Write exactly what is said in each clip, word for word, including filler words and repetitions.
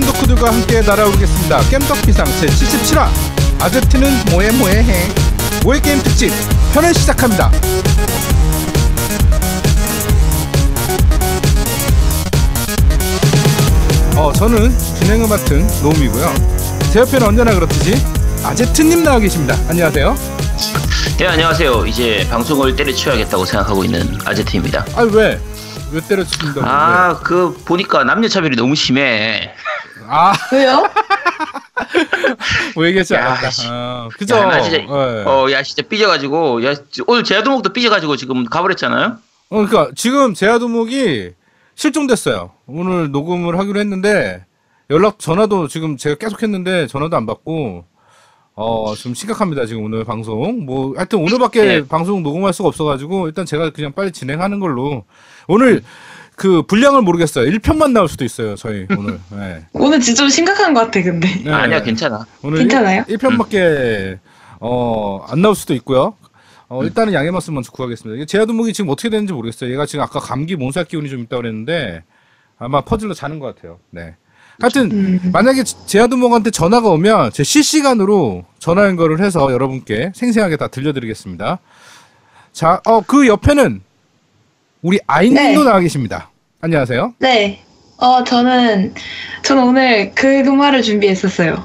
게임 덕후들과 함께 날아오겠습니다. 겜덕비상 제칠십칠 화 아제트는 뭐해 뭐해해 모해게임 특집 편을 시작합니다. 어, 저는 진행을 맡은 노우미고요. 제 옆에는 언제나 그렇듯이 아제트님 나와 계십니다. 안녕하세요. 네, 안녕하세요. 이제 방송을 때려치워야겠다고 생각하고 있는 아제트입니다. 아, 왜? 왜 때려치운다고? 아, 왜? 그 보니까 남녀차별이 너무 심해. 아, 왜요? 뭐 얘기했지 않았다. 아, 그죠? 야, 나 진짜, 네. 어, 야, 진짜 삐져가지고, 야, 오늘 제아두목도 삐져가지고 지금 가버렸잖아요. 어, 그러니까 지금 제아두목이 실종됐어요. 오늘 녹음을 하기로 했는데 연락 전화도 지금 제가 계속 했는데 전화도 안 받고. 어, 좀 심각합니다. 지금 오늘 방송. 뭐, 하여튼 오늘밖에 네. 방송 녹음할 수가 없어가지고, 일단 제가 그냥 빨리 진행하는 걸로. 오늘 그 분량을 모르겠어요. 일 편만 나올 수도 있어요. 저희 오늘. 네. 오늘 진짜 심각한 것 같아, 근데. 네. 아니야, 괜찮아. 오늘 괜찮아요? 일 편밖에, 어, 안 나올 수도 있고요. 어, 일단은 양해 말씀 먼저 구하겠습니다. 제아두목이 지금 어떻게 되는지 모르겠어요. 얘가 지금 아까 감기 몸살 기운이 좀 있다고 그랬는데, 아마 퍼질러 자는 것 같아요. 네. 하여튼 음. 만약에 제아두목한테 전화가 오면 제 실시간으로 전화 연결을 해서 여러분께 생생하게 다 들려드리겠습니다. 자, 어, 그 옆에는 우리 아이님도 네. 나와 계십니다. 안녕하세요. 네. 어, 저는 저는 오늘 그 동화를 준비했었어요.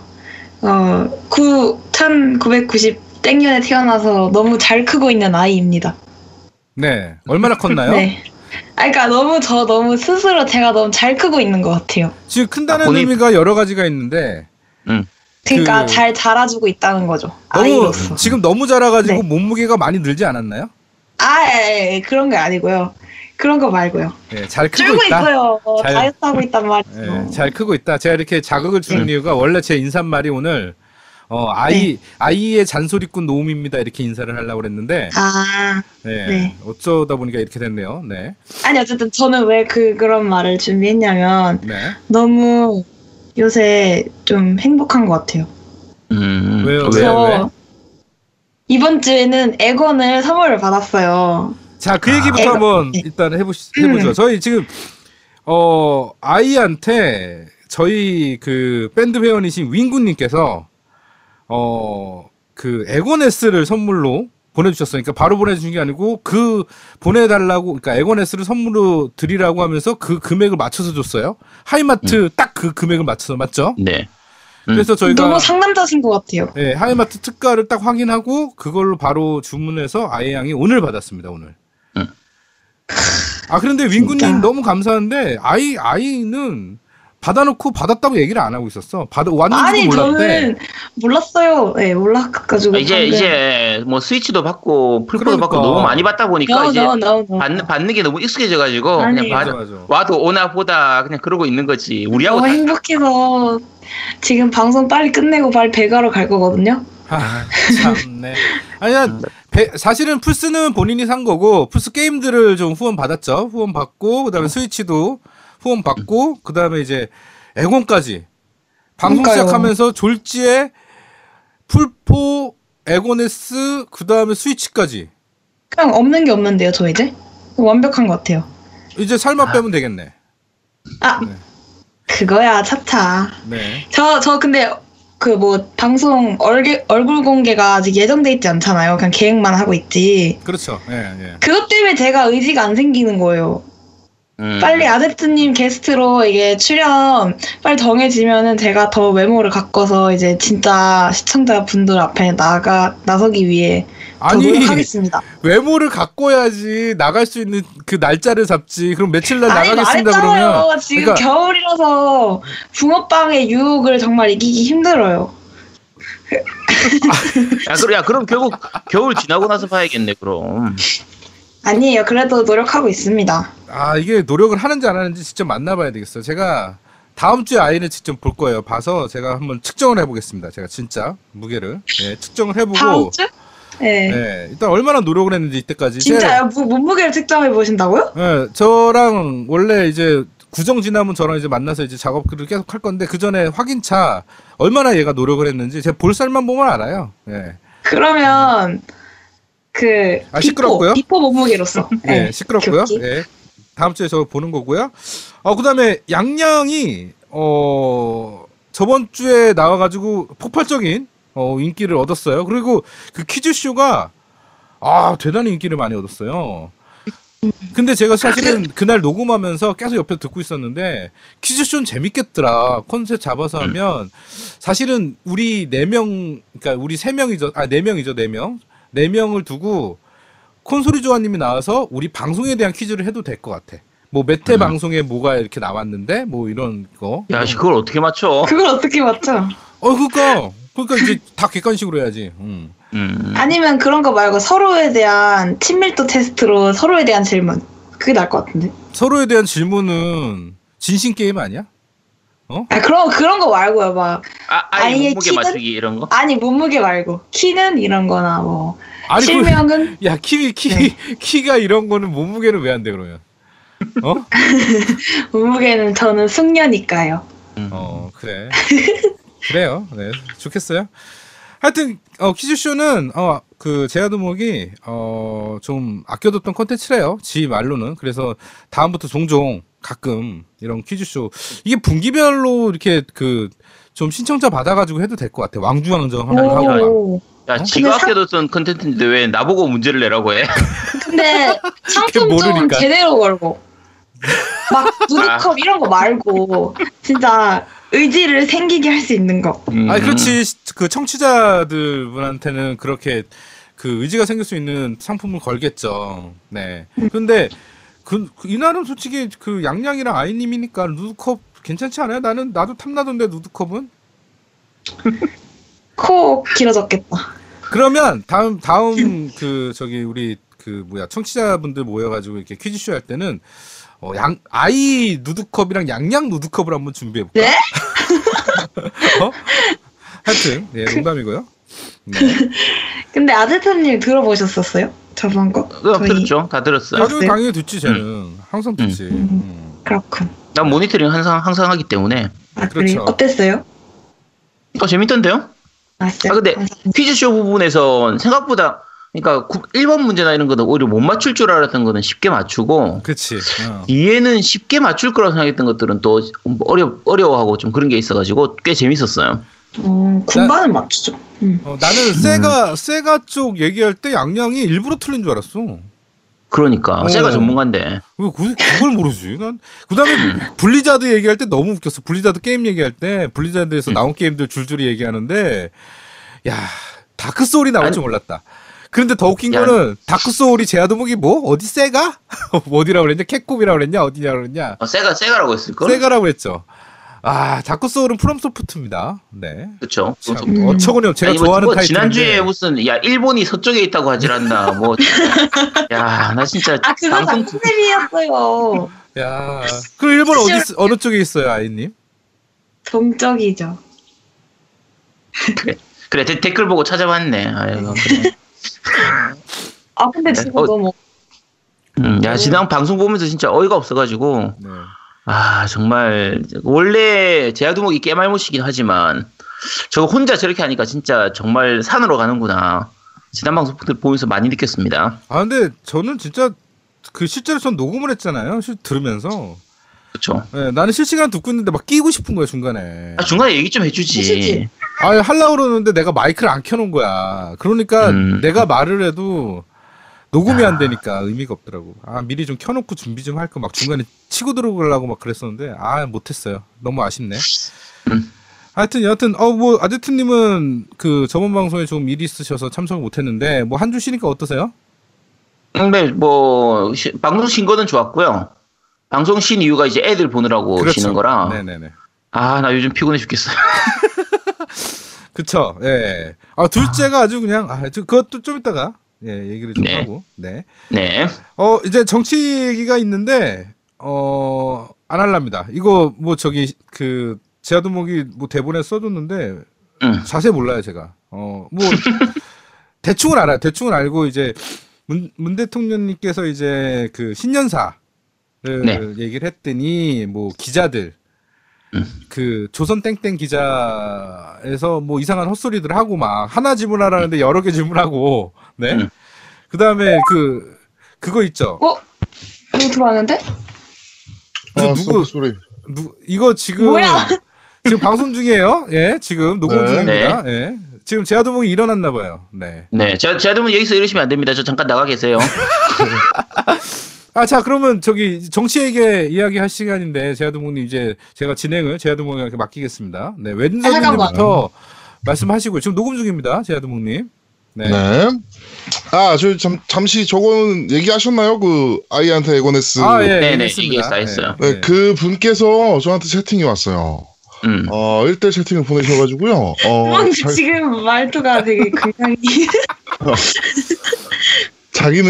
어, 천구백구십 땡년에 태어나서 너무 잘 크고 있는 아이입니다. 네. 얼마나 컸나요? 네. 아, 그러니까 너무 저 너무 스스로 제가 너무 잘 크고 있는 것 같아요. 지금 큰다는 아, 본인... 의미가 여러 가지가 있는데, 응. 그러니까 그... 잘 자라주고 있다는 거죠. 너무, 아이로서. 지금 너무 자라가지고 네. 몸무게가 많이 늘지 않았나요? 아, 예, 예, 그런 게 아니고요. 그런 거 말고요. 예, 잘 크고 줄고 있다. 있어요. 어, 잘... 다이어트 하고 있단 말이죠. 예, 잘 크고 있다. 제가 이렇게 자극을 주는 응. 이유가 원래 제 인사말이 오늘 어, 아이, 네. 아이의 잔소리꾼 노움입니다. 이렇게 인사를 하려고 그랬는데. 아. 네. 네. 어쩌다 보니까 이렇게 됐네요. 네. 아니, 어쨌든 저는 왜 그, 그런 말을 준비했냐면. 네. 너무 요새 좀 행복한 것 같아요. 음. 왜요? 왜요? 왜? 이번 주에는 엑원을 선물을 받았어요. 자, 그 얘기부터 아, 한번 네. 일단 해보시, 해보죠. 음. 저희 지금, 어, 아이한테 저희 그 밴드 회원이신 윙구님께서 어, 그, 엑원 에스를 선물로 보내주셨어요. 그러니까 바로 보내주신 게 아니고, 그, 보내달라고, 그러니까 엑원 에스를 선물로 드리라고 하면서 그 금액을 맞춰서 줬어요. 하이마트 음. 딱 그 금액을 맞춰서, 맞죠? 네. 음. 그래서 저희가. 너무 상남자신 것 같아요. 네, 하이마트 특가를 딱 확인하고, 그걸로 바로 주문해서 아이 양이 오늘 받았습니다, 오늘. 음. 아, 그런데 윙구님 너무 감사한데, 아이, 아이는, 받아놓고 받았다고 얘기를 안 하고 있었어. 받아 왔는지 몰랐대. 아니 저는 몰랐어요. 예, 네, 몰랐가지고. 이제 근데. 이제 뭐 스위치도 받고 풀코도 그러니까. 받고 너무 많이 받다 보니까 no, 이제 no, no, no. 받는 받는 게 너무 익숙해져가지고 아니, 그냥 받, 맞아, 맞아. 와도 오나 보다 그냥 그러고 있는 거지. 우리하고 너무 행복해서 지금 방송 빨리 끝내고 빨리 배가러 갈 거거든요. 아, 참네. 아니야, 배, 사실은 플스는 본인이 산 거고 플스 게임들을 좀 후원 받았죠. 후원 받고 그다음에 스위치도. 후원 받고 음. 그 다음에 이제 엑원까지 방송 그러니까요. 시작하면서 졸지에 풀포, 엑원 에스 그 다음에 스위치까지 그냥 없는 게 없는데요. 저 이제 완벽한 것 같아요. 이제 살만 아. 빼면 되겠네. 아 네. 그거야 차차. 네. 저, 저 근데 그 뭐 방송 얼기, 얼굴 공개가 아직 예정돼 있지 않잖아요. 그냥 계획만 하고 있지. 그렇죠. 예, 예. 그것 때문에 제가 의지가 안 생기는 거예요. 음. 빨리 아제트님 게스트로 이게 출연 빨리 정해지면은 제가 더 외모를 가꿔서 이제 진짜 시청자분들 앞에 나가 나서기 위해 더 노력하겠습니다. 외모를 가꿔야지 나갈 수 있는 그 날짜를 잡지. 그럼 며칠 날 아니, 나가겠습니다 말했잖아요. 그러면 지금 그러니까... 겨울이라서 붕어빵의 유혹을 정말 이기기 힘들어요. 야, 그래, 야, 그럼 결국 겨울 지나고 나서 봐야겠네 그럼. 아니에요. 그래도 노력하고 있습니다. 아, 이게 노력을 하는지 안 하는지 직접 만나봐야 되겠어요. 제가 다음 주에 아이를 직접 볼 거예요. 봐서 제가 한번 측정을 해보겠습니다. 제가 진짜 무게를 예, 측정을 해보고 다음 주? 네. 예, 일단 얼마나 노력을 했는지 이때까지 진짜요? 제, 몸무게를 측정해 보신다고요? 예, 저랑 원래 이제 구정 지나면 저랑 이제 만나서 이제 작업을 계속 할 건데 그 전에 확인차 얼마나 얘가 노력을 했는지 제가 볼살만 보면 알아요. 예. 그러면. 그 아, 시끄럽고요. 비포 몸무게로서. 네, 네 시끄럽고요. 네. 다음 주에 저 보는 거고요. 어, 그다음에 양양이 어, 저번 주에 나와가지고 폭발적인 어, 인기를 얻었어요. 그리고 그 퀴즈쇼가 아, 대단히 인기를 많이 얻었어요. 근데 제가 사실은 그날 녹음하면서 계속 옆에서 듣고 있었는데 퀴즈쇼는 재밌겠더라. 컨셉 잡아서 하면 사실은 우리 네 명, 그러니까 우리 세 명이죠. 아, 네 명이죠. 네 명. 네 명을 두고 콘솔이 조아님이 나와서 우리 방송에 대한 퀴즈를 해도 될 것 같아. 뭐 몇 회 음. 방송에 뭐가 이렇게 나왔는데 뭐 이런 거. 야, 그걸 어떻게 맞춰? 그걸 어떻게 맞춰? 어, 그러니까. 그러니까 이제 다 객관식으로 해야지. 음. 음. 아니면 그런 거 말고 서로에 대한 친밀도 테스트로 서로에 대한 질문. 그게 나을 것 같은데. 서로에 대한 질문은 진심 게임 아니야? 어? 아, 그런 그런 거 말고요. 막 아, 아이 몸무게 키는? 맞추기 이런 거? 아니, 몸무게 말고 키는 이런 거나 뭐. 아니, 실명은? 그, 야, 키, 키, 네. 키가 이런 거는 몸무게는 왜 안 돼 그러면? 어? 몸무게는 저는 숙녀니까요. 음. 어, 그래. 그래요. 네, 좋겠어요. 하여튼 어, 퀴즈쇼는 어, 그 제아두목이 어, 좀 아껴뒀던 컨텐츠래요. 지 말로는. 그래서 다음부터 종종 가끔 이런 퀴즈쇼 이게 분기별로 이렇게 그 좀 신청자 받아가지고 해도 될 것 같아. 왕중왕정 한번 하고. 야, 지가 아껴뒀던 컨텐츠인데 왜 나보고 문제를 내라고 해? 근데 상품 좀 제대로 걸고 막 누드컵 아. 이런 거 말고 진짜 의지를 생기게 할 수 있는 거. 음. 아, 그렇지. 그 청취자들 분한테는 그렇게 그 의지가 생길 수 있는 상품을 걸겠죠. 네. 근데 그, 그 이날은 솔직히 그 양양이랑 아이님이니까 누드컵 괜찮지 않아요? 나는 나도 탐나던데 누드컵은. 코 길어졌겠다. 그러면 다음 다음 그 저기 우리 그 뭐야 청취자분들 모여가지고 이렇게 퀴즈쇼 할 때는. 어, 양, 아이 누드컵이랑 양양 누드컵을 한번 준비해볼까? 네? 어? 하여튼, 네, 농담이고요. 네. 근데 아제트님 들어보셨었어요? 저번 거? 어, 저희... 들었죠. 다 들었어요. 나중에 당연히 듣지, 쟤는. 응. 항상 듣지. 응. 음. 그렇군. 난 모니터링 항상, 항상 하기 때문에. 아, 그래요? 그렇죠. 어땠어요? 어, 재밌던데요? 아, 진짜? 아, 근데 감사합니다. 퀴즈쇼 부분에서 생각보다 그러니까 일 번 문제나 이런 거는 오히려 못 맞출 줄 알았던 거는 쉽게 맞추고 그치. 어. 뒤에는 쉽게 맞출 거라고 생각했던 것들은 또 어려, 어려워하고 좀 그런 게 있어가지고 꽤 재밌었어요. 어, 군반은 나, 맞추죠. 응. 어, 나는 세가, 음. 세가 쪽 얘기할 때 양양이 일부러 틀린 줄 알았어. 그러니까 어. 세가 전문가인데. 왜 그, 그걸 모르지? 난 그다음에 음. 블리자드 얘기할 때 너무 웃겼어. 블리자드 게임 얘기할 때 블리자드에서 음. 나온 게임들 줄줄이 얘기하는데 야 다크소울이 나올 줄 몰랐다. 그런데 더 웃긴 야. 거는 다크소울이 제아두목이 뭐? 어디 세가? 어디라고 그랬냐? 캡콤이라고 그랬냐? 어디냐고 그랬냐? 어, 세가, 세가라고 했을걸? 세가라고 했죠. 아, 다크소울은 프롬소프트입니다. 네. 그쵸. 음. 어처구니 없 제가 아니, 좋아하는 뭐, 타이틀. 지난주에 무슨, 야, 일본이 서쪽에 있다고 하질 않나. 뭐. 야, 나 진짜. 아, 그건 방송팀이었어요. 야. 그럼 일본 어디, 어느 쪽에 있어요, 아이님? 동쪽이죠. 그래, 그래 데, 댓글 보고 찾아봤네. 아유, 그래. 아 근데 진짜 어, 너무 음, 야 지난 방송 보면서 진짜 어이가 없어가지고 네. 아 정말 원래 제아두목이 깨말못이긴 하지만 저거 혼자 저렇게 하니까 진짜 정말 산으로 가는구나 지난 방송 보면서 많이 느꼈습니다. 아 근데 저는 진짜 그 실제로 전 녹음을 했잖아요. 실, 들으면서 그렇죠. 네, 나는 실시간 듣고 있는데 막 끼고 싶은 거야 중간에. 아, 중간에 얘기 좀 해주지. 해주지. 아, 하려고 그러는데 내가 마이크를 안 켜놓은 거야. 그러니까 음. 내가 말을 해도 녹음이 야. 안 되니까 의미가 없더라고. 아, 미리 좀 켜놓고 준비 좀 할 거 막 중간에 치고 들어오려고 막 그랬었는데 아, 못했어요. 너무 아쉽네. 음. 하여튼 여하튼 어, 뭐 아제트님은 그 저번 방송에 좀 일이 있으셔서 참석을 못했는데 뭐 한 주 쉬니까 어떠세요? 네, 뭐 시, 방송 쉰 거는 좋았고요. 방송 쉰 이유가 이제 애들 보느라고 그렇죠. 쉬는 거라. 네네네. 아, 나 요즘 피곤해 죽겠어. 그쵸. 예. 아, 둘째가 아주 그냥, 아, 그것도 좀 이따가, 예, 얘기를 좀 네. 하고. 네. 네. 어, 이제 정치 얘기가 있는데, 어, 안 할랍니다. 이거 뭐 저기, 그, 제아두목이 뭐 대본에 써줬는데, 응. 자세히 몰라요, 제가. 어, 뭐, 대충은 알아요. 대충은 알고, 이제, 문, 문 대통령님께서 이제 그 신년사, 네. 얘기를 했더니 뭐 기자들 음. 그 조선 땡땡 기자에서 뭐 이상한 헛소리들 하고 막 하나 질문하라는데 여러 개 질문하고 네 음. 그다음에 그 그거 있죠. 어? 누구 들어왔는데? 아, 누구 소리. 누, 이거 지금 뭐야? 지금 방송 중이에요. 예, 지금 녹음 네. 중입니다. 네. 예. 지금 제아두목이 일어났나 봐요. 네. 네, 제 제아두목 여기서 이러시면 안 됩니다. 저 잠깐 나가 계세요. 아, 자, 그러면 저기 정치에게 이야기할 시간인데 제아두목님 이제 제가 진행을 제아두목님한테 맡기겠습니다. 네, 왼손님부터 말씀하시고요. 지금 녹음 중입니다, 제아두목님. 네. 네. 아, 저 잠, 잠시 저건 얘기하셨나요? 그 아이한테 에고네스. 아, 예, 네, 네, 얘기했어요. 네, 했어요. 네, 네. 그 분께서 저한테 채팅이 왔어요. 음. 어, 일대 채팅을 보내셔가지고요. 어, 자... 지금 말투가 되게 굉장히. 자기는,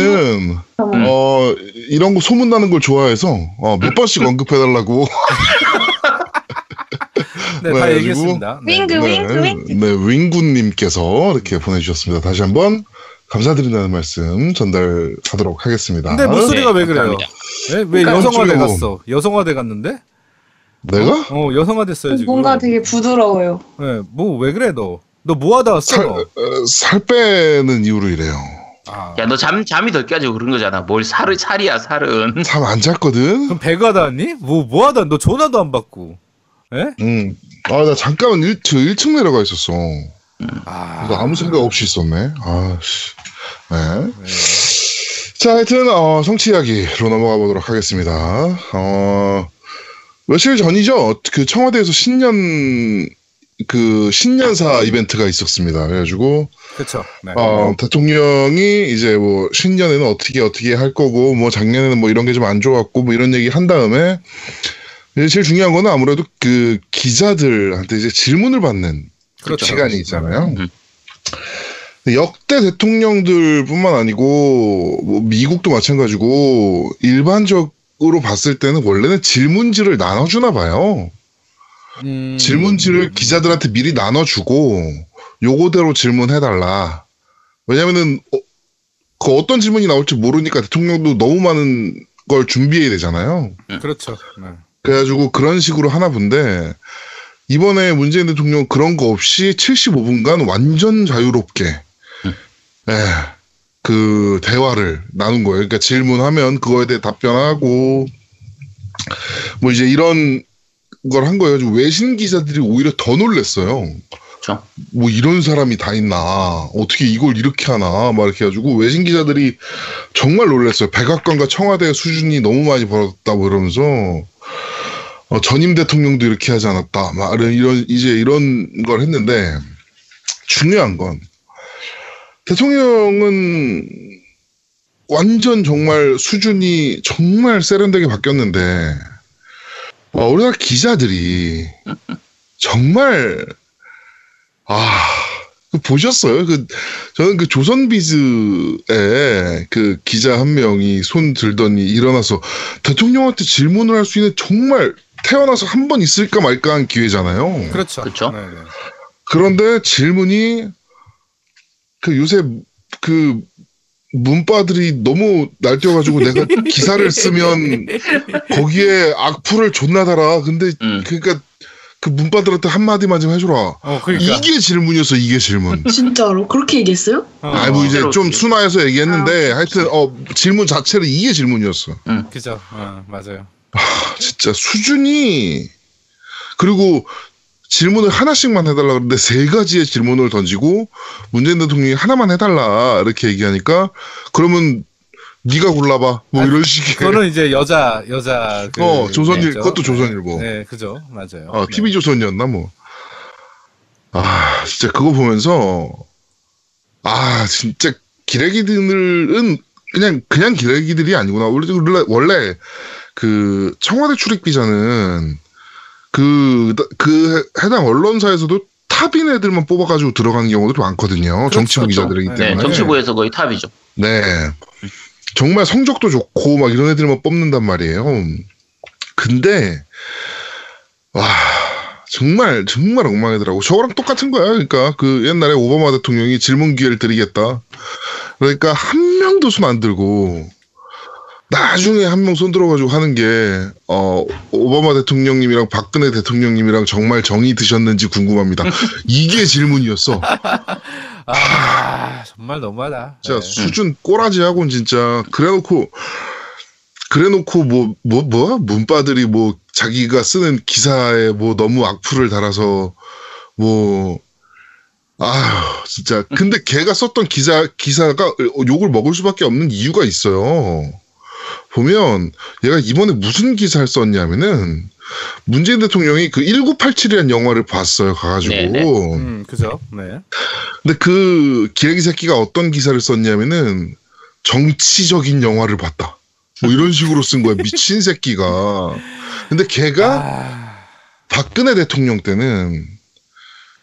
음. 어, 이런 거 소문나는 걸 좋아해서, 어, 몇 번씩 언급해달라고. 네, 네, 다 얘기했습니다. 윙구, 윙구, 윙구. 네, 윙구님께서 이렇게 보내주셨습니다. 다시 한번 감사드린다는 말씀 전달하도록 하겠습니다. 근데 목소리가 네, 왜 그래요? 네? 왜 그러니까 여성화돼 뭐... 갔어? 여성화돼 갔는데? 내가? 어, 어 여성화됐어요 지금. 뭔가 되게 부드러워요. 네, 뭐 왜 그래 너? 너 뭐 하다 왔어? 살, 어, 살 빼는 이유로 이래요. 아. 야, 너 잠, 잠이 덜 깨지고 그런 거잖아. 뭘 살, 살이야 살은. 잠 안 잤거든? 그럼 배가다 왔니? 뭐, 뭐 하다 너 전화도 안 받고. 예? 응. 아, 나 잠깐만 일 층, 일 층 내려가 있었어. 아. 나 아무 생각 없이 있었네. 아, 씨. 네. 네. 자, 하여튼, 어, 성취 이야기로 넘어가 보도록 하겠습니다. 어, 며칠 전이죠. 그 청와대에서 신년, 그 신년사 이벤트가 있었습니다. 그래가지고. 그쵸. 네. 어, 대통령이 이제 뭐 신년에는 어떻게 어떻게 할 거고, 뭐 작년에는 뭐 이런 게 좀 안 좋았고, 뭐 이런 얘기 한 다음에, 제일 중요한 거는 아무래도 그 기자들한테 이제 질문을 받는 그렇죠. 시간이 있잖아요. 음. 역대 대통령들뿐만 아니고 뭐 미국도 마찬가지고 일반적으로 봤을 때는 원래는 질문지를 나눠주나 봐요. 음. 질문지를 기자들한테 미리 나눠주고 요거대로 질문해달라. 왜냐면은 어, 그 어떤 질문이 나올지 모르니까 대통령도 너무 많은 걸 준비해야 되잖아요. 음. 그렇죠. 네. 그래가지고 그런 식으로 하나 본데 이번에 문재인 대통령 그런 거 없이 칠십오 분간 완전 자유롭게 응. 에, 그 대화를 나눈 거예요. 그러니까 질문하면 그거에 대해 답변하고 뭐 이제 이런 걸 한 거예요. 외신 기자들이 오히려 더 놀랐어요. 그쵸? 뭐 이런 사람이 다 있나? 어떻게 이걸 이렇게 하나? 막 이렇게 해가지고 외신 기자들이 정말 놀랐어요. 백악관과 청와대 수준이 너무 많이 벌어졌다 뭐 이러면서. 어, 전임 대통령도 이렇게 하지 않았다. 막 이런 이제 이런 걸 했는데 중요한 건 대통령은 완전 정말 수준이 정말 세련되게 바뀌었는데 어, 우리나라 기자들이 정말 아 보셨어요? 그 저는 그 조선비즈에 그 기자 한 명이 손 들더니 일어나서 대통령한테 질문을 할 수 있는 정말 태어나서 한 번 있을까 말까한 기회잖아요. 그렇죠. 그렇죠. 그런데 질문이 그 요새 그 문바들이 너무 날뛰어가지고 내가 기사를 쓰면 거기에 악플을 존나 달아. 근데 음. 그러니까 그 문바들한테 한 마디만 좀 해줘라. 어, 그러니까. 이게 질문이었어. 이게 질문. 진짜로 그렇게 얘기했어요? 어, 아니 뭐 이제 좀 순화해서 얘기했는데 어. 하여튼 어 질문 자체를 이게 질문이었어. 응, 그죠. 어, 맞아요. 아, 진짜 수준이 그리고 질문을 하나씩만 해달라 그러는데 세 가지의 질문을 던지고 문재인 대통령이 하나만 해달라 이렇게 얘기하니까 그러면 네가 골라봐 뭐 아니, 이런 식의 그거는 이제 여자 여자 그 어 조선일 네, 그것도 조선일보 네, 네 그죠 맞아요 아, 티비 조선이었나 뭐 아 진짜 그거 보면서 아 진짜 기레기들은 그냥 그냥 기레기들이 아니구나 원래 원래 그 청와대 출입 기자는 그, 그 해당 언론사에서도 탑인 애들만 뽑아가지고 들어간 경우도 많거든요. 그렇죠, 정치부 그렇죠. 기자들이기 때문에. 네, 정치부에서 거의 탑이죠. 네. 정말 성적도 좋고 막 이런 애들만 뽑는단 말이에요. 근데 와 정말 정말 엉망이더라고. 저거랑 똑같은 거야. 그러니까 그 옛날에 오바마 대통령이 질문 기회를 드리겠다. 그러니까 한 명도 손 안 들고. 나중에 한 명 손들어가지고 하는 게 어, 오바마 대통령님이랑 박근혜 대통령님이랑 정말 정이 드셨는지 궁금합니다. 이게 질문이었어. 아, 아 정말 너무하다. 진짜 네. 수준 꼬라지하고는 진짜 그래놓고 그래놓고 뭐 뭐 뭐 문바들이 뭐 자기가 쓰는 기사에 뭐 너무 악플을 달아서 뭐 아 진짜 근데 걔가 썼던 기사 기사가 욕을 먹을 수밖에 없는 이유가 있어요. 보면 얘가 이번에 무슨 기사를 썼냐면은 문재인 대통령이 그 천구백팔십칠이라는 영화를 봤어요. 가가지고. 음, 그죠. 네. 근데 그 기레기 새끼가 어떤 기사를 썼냐면은 정치적인 영화를 봤다. 뭐 이런 식으로 쓴 거야. 미친 새끼가. 근데 걔가 아... 박근혜 대통령 때는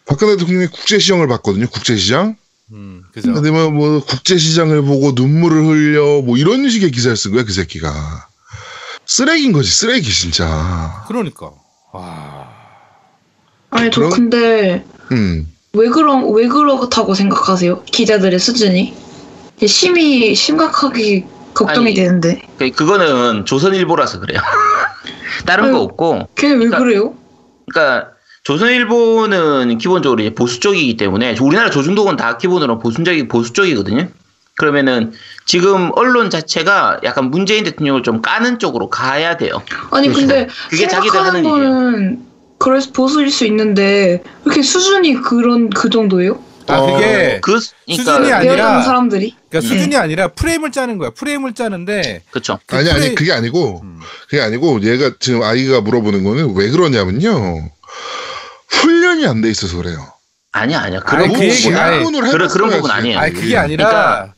박근혜 대통령이 국제시장을 봤거든요. 국제시장. 음, 그죠. 근데 뭐 국제시장을 보고 눈물을 흘려 뭐 이런 식의 기사를 쓴 거야. 그 새끼가. 쓰레기인 거지, 쓰레기, 진짜. 그러니까. 와. 아니, 저 그런... 근데, 음. 왜, 그런, 왜 그렇다고 생각하세요? 기자들의 수준이? 심히 심각하게 걱정이 아니, 되는데. 그, 그거는 조선일보라서 그래요. 다른 아니, 거 없고. 걔 왜 그러니까, 그래요? 그러니까, 조선일보는 기본적으로 이제 보수 쪽이기 때문에, 우리나라 조중동은 다 기본으로 보수적이, 보수 쪽이거든요. 그러면은 지금 언론 자체가 약간 문재인 대통령을 좀 까는 쪽으로 가야 돼요. 아니 근데 그게 자기들 하는 거는 그래서 보수일 수 있는데 이렇게 수준이 그런 그 정도예요? 아 어, 그게 그, 그러니까 수준이 아니라 사람들이 그러니까 음. 수준이 아니라 프레임을 짜는 거야. 프레임을 짜는데 그렇죠. 그 아니 프레임... 아니 그게 아니고 음. 그게 아니고 얘가 지금 아이가 물어보는 거는 왜 그러냐면요 훈련이 안 돼 있어서 그래요. 아니야 아니야 그런 아니, 부분 아니, 그런 그런 부분 아니에요. 아니 그게 아니라. 그러니까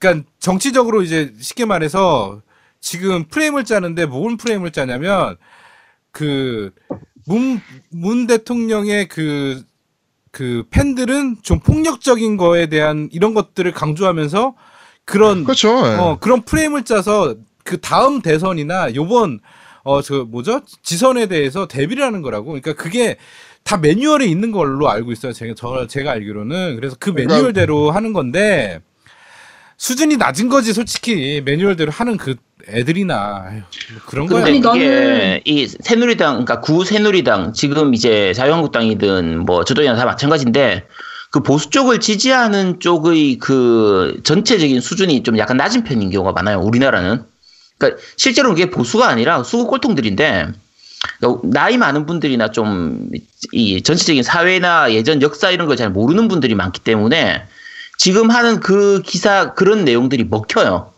그러니까 정치적으로 이제 쉽게 말해서 지금 프레임을 짜는데 뭔 프레임을 짜냐면 그 문 문 대통령의 그 그 팬들은 좀 폭력적인 거에 대한 이런 것들을 강조하면서 그런 그렇죠. 어 그런 프레임을 짜서 그 다음 대선이나 요번 어 저 뭐죠? 지선에 대해서 대비를 하는 거라고. 그러니까 그게 다 매뉴얼에 있는 걸로 알고 있어요. 제가 저 제가 알기로는. 그래서 그 매뉴얼대로 하는 건데 수준이 낮은 거지 솔직히 매뉴얼대로 하는 그 애들이나 아유, 뭐 그런 거야. 근데 이게 이 새누리당 그러니까 구새누리당 지금 이제 자유한국당이든 뭐 저도이나 다 마찬가지인데 그 보수 쪽을 지지하는 쪽의 그 전체적인 수준이 좀 약간 낮은 편인 경우가 많아요. 우리나라는. 그러니까 실제로 그게 보수가 아니라 수구 꼴통들인데 나이 많은 분들이나 좀 이 전체적인 사회나 예전 역사 이런 걸 잘 모르는 분들이 많기 때문에. 지금 하는 그 기사 그런 내용들이 먹혀요.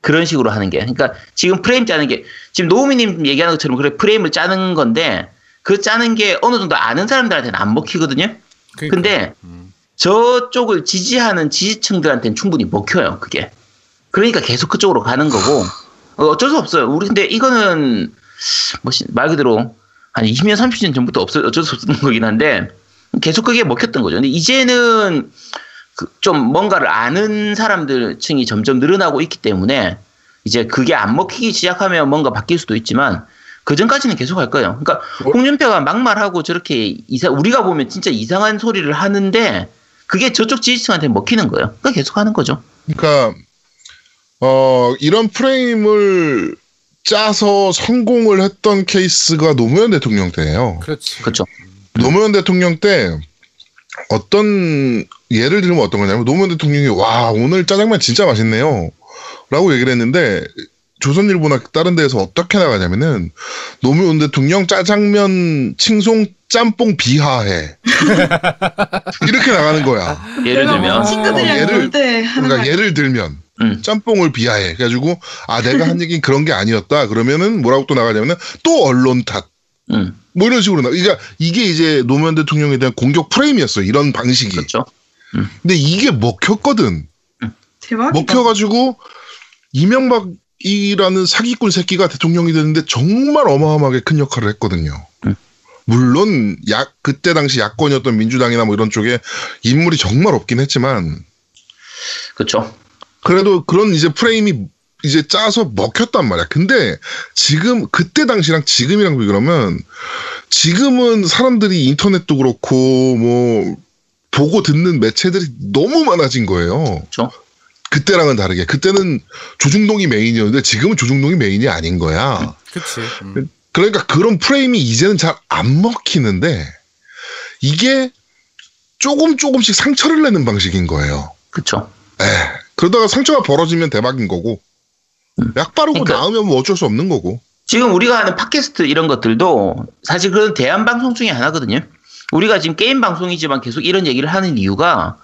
그런 식으로 하는 게. 그러니까 지금 프레임 짜는 게 지금 노우미님 얘기하는 것처럼 그래 프레임을 짜는 건데 그 짜는 게 어느 정도 아는 사람들한테는 안 먹히거든요. 그러니까. 근데 음. 저쪽을 지지하는 지지층들한테는 충분히 먹혀요. 그게. 그러니까 계속 그쪽으로 가는 거고 어쩔 수 없어요. 우리 근데 이거는 말 그대로 한 이십 년 삼십 년 전부터 없어 어쩔 수 없는 거긴 한데 계속 그게 먹혔던 거죠. 근데 이제는 그 좀 뭔가를 아는 사람들 층이 점점 늘어나고 있기 때문에 이제 그게 안 먹히기 시작하면 뭔가 바뀔 수도 있지만 그전까지는 계속 할 거예요. 그러니까 홍준표가 막말하고 저렇게 이사 우리가 보면 진짜 이상한 소리를 하는데 그게 저쪽 지지층한테 먹히는 거예요. 그러니까 계속 하는 거죠. 그러니까 어 이런 프레임을 짜서 성공을 했던 케이스가 노무현 대통령 때예요. 그렇지. 그렇죠. 노무현 대통령 때 어떤 예를 들면 어떤 거냐면 노무현 대통령이 와 오늘 짜장면 진짜 맛있네요 라고 얘기를 했는데 조선일보나 다른 데에서 어떻게 나가냐면은 노무현 대통령 짜장면 칭송 짬뽕 비하해 이렇게 나가는 거야. 예를 들면 친구들이랑 어, 예를, 그러니까 예를 들면 음. 짬뽕을 비하해 그래가지고 아 내가 한 얘기는 그런 게 아니었다 그러면은 뭐라고 또 나가냐면은 또 언론 탓 음. 뭐 이런 식으로 나. 그러니까 이게 이제 노무현 대통령에 대한 공격 프레임이었어요. 이런 방식이. 그렇죠. 음. 근데 이게 먹혔거든. 음. 대박이다. 먹혀가지고 이명박이라는 사기꾼 새끼가 대통령이 됐는데 정말 어마어마하게 큰 역할을 했거든요. 음. 물론 야, 그때 당시 야권이었던 민주당이나 뭐 이런 쪽에 인물이 정말 없긴 했지만. 그렇죠. 그래도 그런 이제 프레임이. 이제 짜서 먹혔단 말이야. 근데 지금 그때 당시랑 지금이랑 비교하면 지금은 사람들이 인터넷도 그렇고 뭐 보고 듣는 매체들이 너무 많아진 거예요. 그렇죠. 그때랑은 다르게. 그때는 조중동이 메인이었는데 지금은 조중동이 메인이 아닌 거야. 그렇지. 음. 그러니까 그런 프레임이 이제는 잘 안 먹히는데 이게 조금 조금씩 상처를 내는 방식인 거예요. 그렇죠. 에. 그러다가 상처가 벌어지면 대박인 거고. 약 바르고 그러니까 나오면 뭐 어쩔 수 없는 거고. 지금 우리가 하는 팟캐스트 이런 것들도 사실 그건 대안방송 중에 하나거든요. 우리가 지금 게임 방송이지만 계속 이런 얘기를 하는 이유가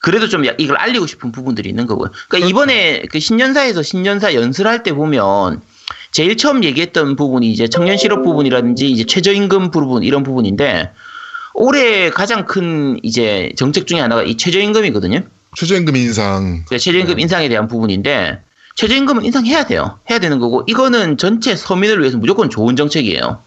그래도 좀 이걸 알리고 싶은 부분들이 있는 거고요. 그러니까 그렇죠. 이번에 그 신년사에서 신년사 연설할 때 보면 제일 처음 얘기했던 부분이 이제 청년 실업 부분이라든지 이제 최저임금 부분 이런 부분인데 올해 가장 큰 이제 정책 중에 하나가 이 최저임금이거든요. 최저임금 인상. 네, 최저임금 네. 인상에 대한 부분인데 최저임금은 인상해야 돼요. 해야 되는 거고 이거는 전체 서민을 위해서 무조건 좋은 정책이에요.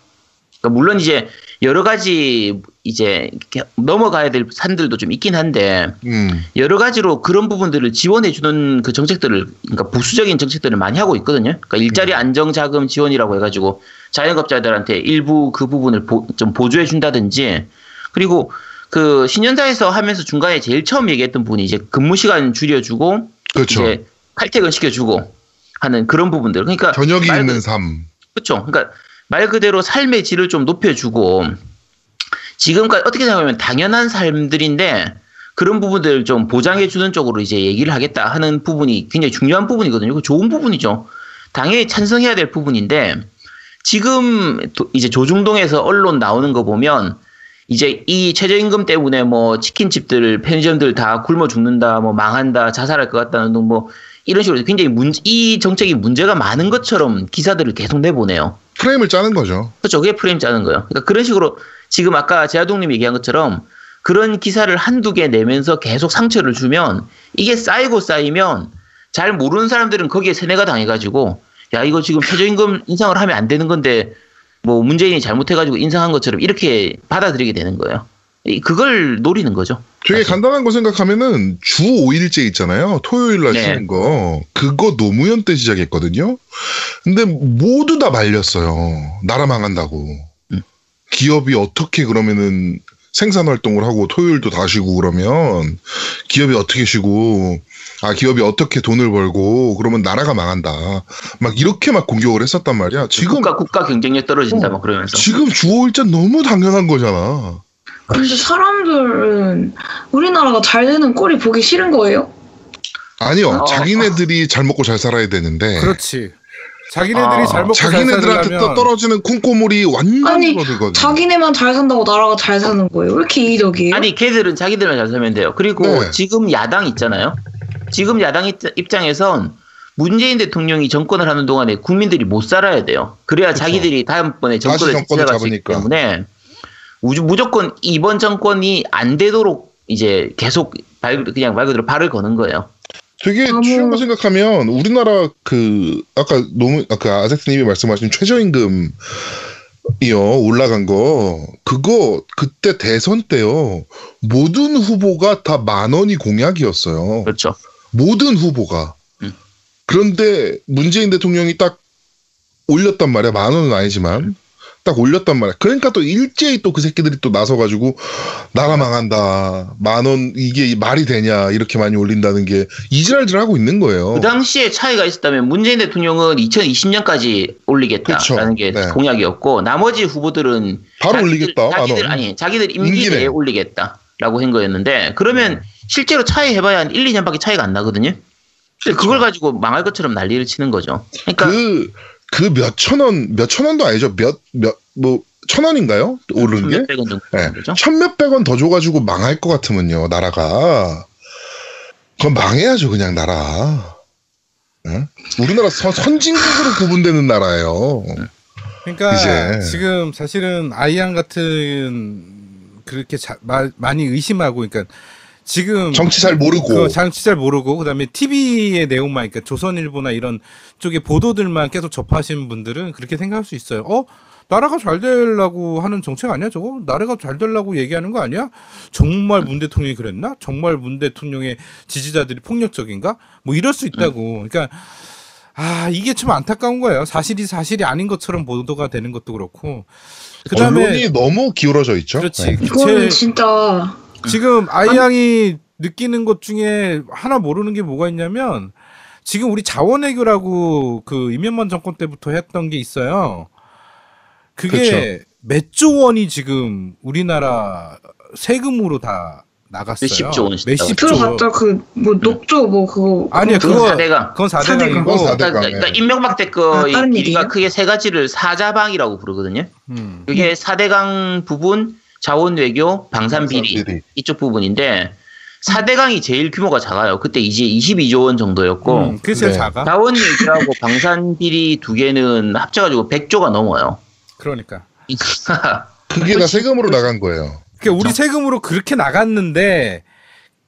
그러니까 물론 이제 여러 가지 이제 넘어가야 될 산들도 좀 있긴 한데 음. 여러 가지로 그런 부분들을 지원해 주는 그 정책들을 그러니까 보수적인 정책들을 많이 하고 있거든요. 그러니까 일자리 음. 안정자금 지원이라고 해가지고 자영업자들한테 일부 그 부분을 보, 좀 보조해 준다든지 그리고 그 신년사에서 하면서 중간에 제일 처음 얘기했던 분이 이제 근무 시간 줄여주고 그렇죠. 이제 칼퇴근 시켜주고 하는 그런 부분들. 그러니까 저녁이 말, 있는 삶. 그렇죠. 그러니까 말 그대로 삶의 질을 좀 높여주고 지금까지 어떻게 생각하면 당연한 삶들인데 그런 부분들을 좀 보장해주는 쪽으로 이제 얘기를 하겠다 하는 부분이 굉장히 중요한 부분이거든요. 좋은 부분이죠. 당연히 찬성해야 될 부분인데 지금 이제 조중동에서 언론 나오는 거 보면 이제 이 최저임금 때문에 뭐 치킨집들, 편의점들 다 굶어 죽는다, 뭐 망한다, 자살할 것 같다는 등 뭐 이런 식으로 굉장히 문제, 이 정책이 문제가 많은 것처럼 기사들을 계속 내보내요. 프레임을 짜는 거죠. 그렇죠. 그게 프레임 짜는 거예요. 그러니까 그런 식으로 지금 아까 제아동님 얘기한 것처럼 그런 기사를 한두 개 내면서 계속 상처를 주면 이게 쌓이고 쌓이면 잘 모르는 사람들은 거기에 세뇌가 당해가지고 야 이거 지금 최저임금 인상을 하면 안 되는 건데 뭐 문재인이 잘못해가지고 인상한 것처럼 이렇게 받아들이게 되는 거예요. 그걸 노리는 거죠. 되게 사실. 간단한 거 생각하면은 주 오 일제 있잖아요. 토요일 날 쓰는 네. 거. 그거 노무현 때 시작했거든요. 근데 모두 다 말렸어요. 나라 망한다고. 음. 기업이 어떻게 그러면은 생산 활동을 하고 토요일도 다 쉬고 그러면 기업이 어떻게 쉬고 아 기업이 어떻게 돈을 벌고 그러면 나라가 망한다. 막 이렇게 막 공격을 했었단 말이야. 지금 국가 국가 경쟁력 떨어진다 어, 막 그러면서. 지금 주 오 일자 너무 당연한 거잖아. 근데 사람들은 우리나라가 잘 되는 꼴이 보기 싫은 거예요? 아니요. 아, 자기네들이 아. 잘 먹고 잘 살아야 되는데. 그렇지. 자기네들이 아. 잘 먹고 자기네들한테 잘 살면... 떨어지는 콩고물이 완전히 거들거든요. 자기네만 잘 산다고 나라가 잘 사는 거예요. 왜 이렇게 이기적이에요? 아니, 걔들은 자기들만 잘 살면 돼요. 그리고 네. 지금 야당 있잖아요. 지금 야당 입장에선 문재인 대통령이 정권을 하는 동안에 국민들이 못 살아야 돼요. 그래야 그쵸. 자기들이 다음번에 정권을, 정권을 잡아갈 수 있기 때문에. 무조건 이번 정권이 안 되도록 이제 계속 발, 그냥 말 그대로 발을 거는 거예요. 되게 아무... 쉬운 거 생각하면 우리나라 그 아까 너무 아까 아제트님이 말씀하신 최저임금 이요 올라간 거 그거 그때 대선 때요 모든 후보가 다 만 원이 공약이었어요. 그렇죠. 모든 후보가 음. 그런데 문재인 대통령이 딱 올렸단 말이야. 만 원은 아니지만. 음. 딱 올렸단 말이야. 그러니까 또 일제히 또 그 새끼들이 또 나서가지고 나라 망한다. 만 원 이게 말이 되냐 이렇게 많이 올린다는 게 이지랄질 하고 있는 거예요. 그 당시에 차이가 있었다면 문재인 대통령은 이천이십 년까지 올리겠다라는 그쵸. 게 네. 공약이었고 나머지 후보들은 바로 자기들, 올리겠다. 자기들, 아니 자기들 임기 임기네. 내에 올리겠다라고 한 거였는데 그러면 실제로 차이 해봐야 한 일, 이 년밖에 차이가 안 나거든요. 그걸 그쵸. 가지고 망할 것처럼 난리를 치는 거죠. 그러니까. 그... 그 몇천 원, 몇천 원도 아니죠. 몇, 몇, 뭐, 천 원인가요? 오른 게? 천몇백 원 정도. 네. 천몇백 원 더 줘가지고 망할 것 같으면요, 나라가. 그건 망해야죠, 그냥 나라. 응? 우리나라 선, 선진국으로 구분되는 나라예요. 그러니까 이제. 지금 사실은 아이양 같은 그렇게 자, 마, 많이 의심하고, 그러니까 지금 정치 잘 모르고 그 정치 잘 모르고 그다음에 티비의 내용만 그러니까 조선일보나 이런 쪽의 보도들만 계속 접하시는 분들은 그렇게 생각할 수 있어요. 어? 나라가 잘 되려고 하는 정책 아니야 저거? 나라가 잘 되려고 얘기하는 거 아니야? 정말 문 대통령이 그랬나? 정말 문 대통령의 지지자들이 폭력적인가? 뭐 이럴 수 있다고. 그러니까 아 이게 참 안타까운 거예요. 사실이 사실이 아닌 것처럼 보도가 되는 것도 그렇고 그다음에 언론이 너무 기울어져 있죠. 그렇지. 네. 이거는 진짜... 지금 아이양이 느끼는 것 중에 하나 모르는 게 뭐가 있냐면 지금 우리 자원외교라고 그 이명박 정권 때부터 했던 게 있어요. 그게 그렇죠. 몇 조 원이 지금 우리나라 세금으로 다 나갔어요. 몇십조 원씩. 몇십조 맞다. 그 뭐 녹조 뭐 그거. 아니요 그거 사대강. 그건 사대강이고. 그러니까, 그러니까 인명박대 거 아, 우리가 크게 세 가지를 사자방이라고 부르거든요. 음. 그게 음. 사대강 부분, 자원외교, 방산비리, 방산비리 이쪽 부분인데 사대강이 제일 규모가 작아요. 그때 이제 이십이조 원 정도였고 음, 그게 제일 네. 작아. 자원외교하고 방산비리 두 개는 합쳐가지고 백조가 넘어요. 그러니까. 그게 다 세금으로 나간 거예요. 그러니까 우리 세금으로 그렇게 나갔는데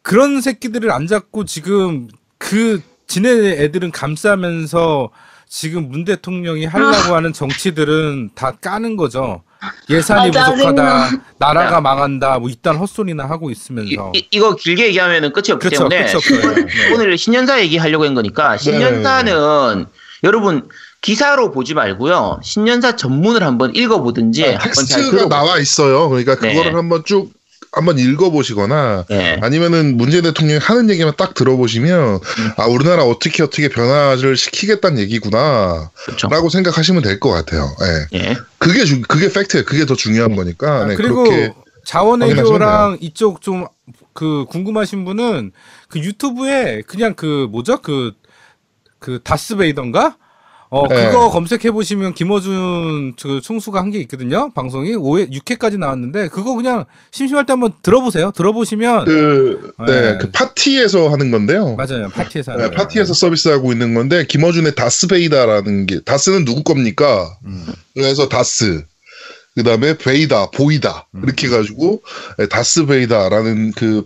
그런 새끼들을 안 잡고 지금 그 지네 애들은 감싸면서 지금 문 대통령이 하려고 하는 정치들은 다 까는 거죠. 예산이 아, 부족하다, 나라가 망한다, 뭐 이딴 헛소리나 하고 있으면서 이, 이, 이거 길게 얘기하면 끝이 없기 그렇죠, 때문에 그렇죠, 그렇죠. 오늘 신년사 얘기하려고 한 거니까 신년사는 네. 여러분 기사로 보지 말고요. 신년사 전문을 한번 읽어보든지 아, 한번 텍스트가 나와 있어요. 그러니까 그거를 네. 한번 쭉 한번 읽어보시거나 네. 아니면은 문재인 대통령이 하는 얘기만 딱 들어보시면 음. 아 우리나라 어떻게 어떻게 변화를 시키겠다는 얘기구나 그렇죠. 라고 생각하시면 될 것 같아요. 네. 네. 그게 주, 그게 팩트예요. 그게 더 중요한 거니까. 네, 그리고 그렇게 자원외교랑 이쪽 좀 그 궁금하신 분은 그 유튜브에 그냥 그 뭐죠 그 그 다스베이던가 어, 네. 그거 검색해보시면 김어준 그 총수가 한 게 있거든요. 방송이 오 회, 육 회까지 나왔는데, 그거 그냥 심심할 때 한번 들어보세요. 들어보시면. 그, 네. 네. 그 파티에서 하는 건데요. 맞아요. 파티에서 하는 네, 파티에서 서비스하고 있는 건데, 김어준의 다스베이다라는 게, 다스는 누구 겁니까? 음. 그래서 다스. 그 다음에 베이다, 보이다. 음. 이렇게 해가지고, 다스베이다라는 그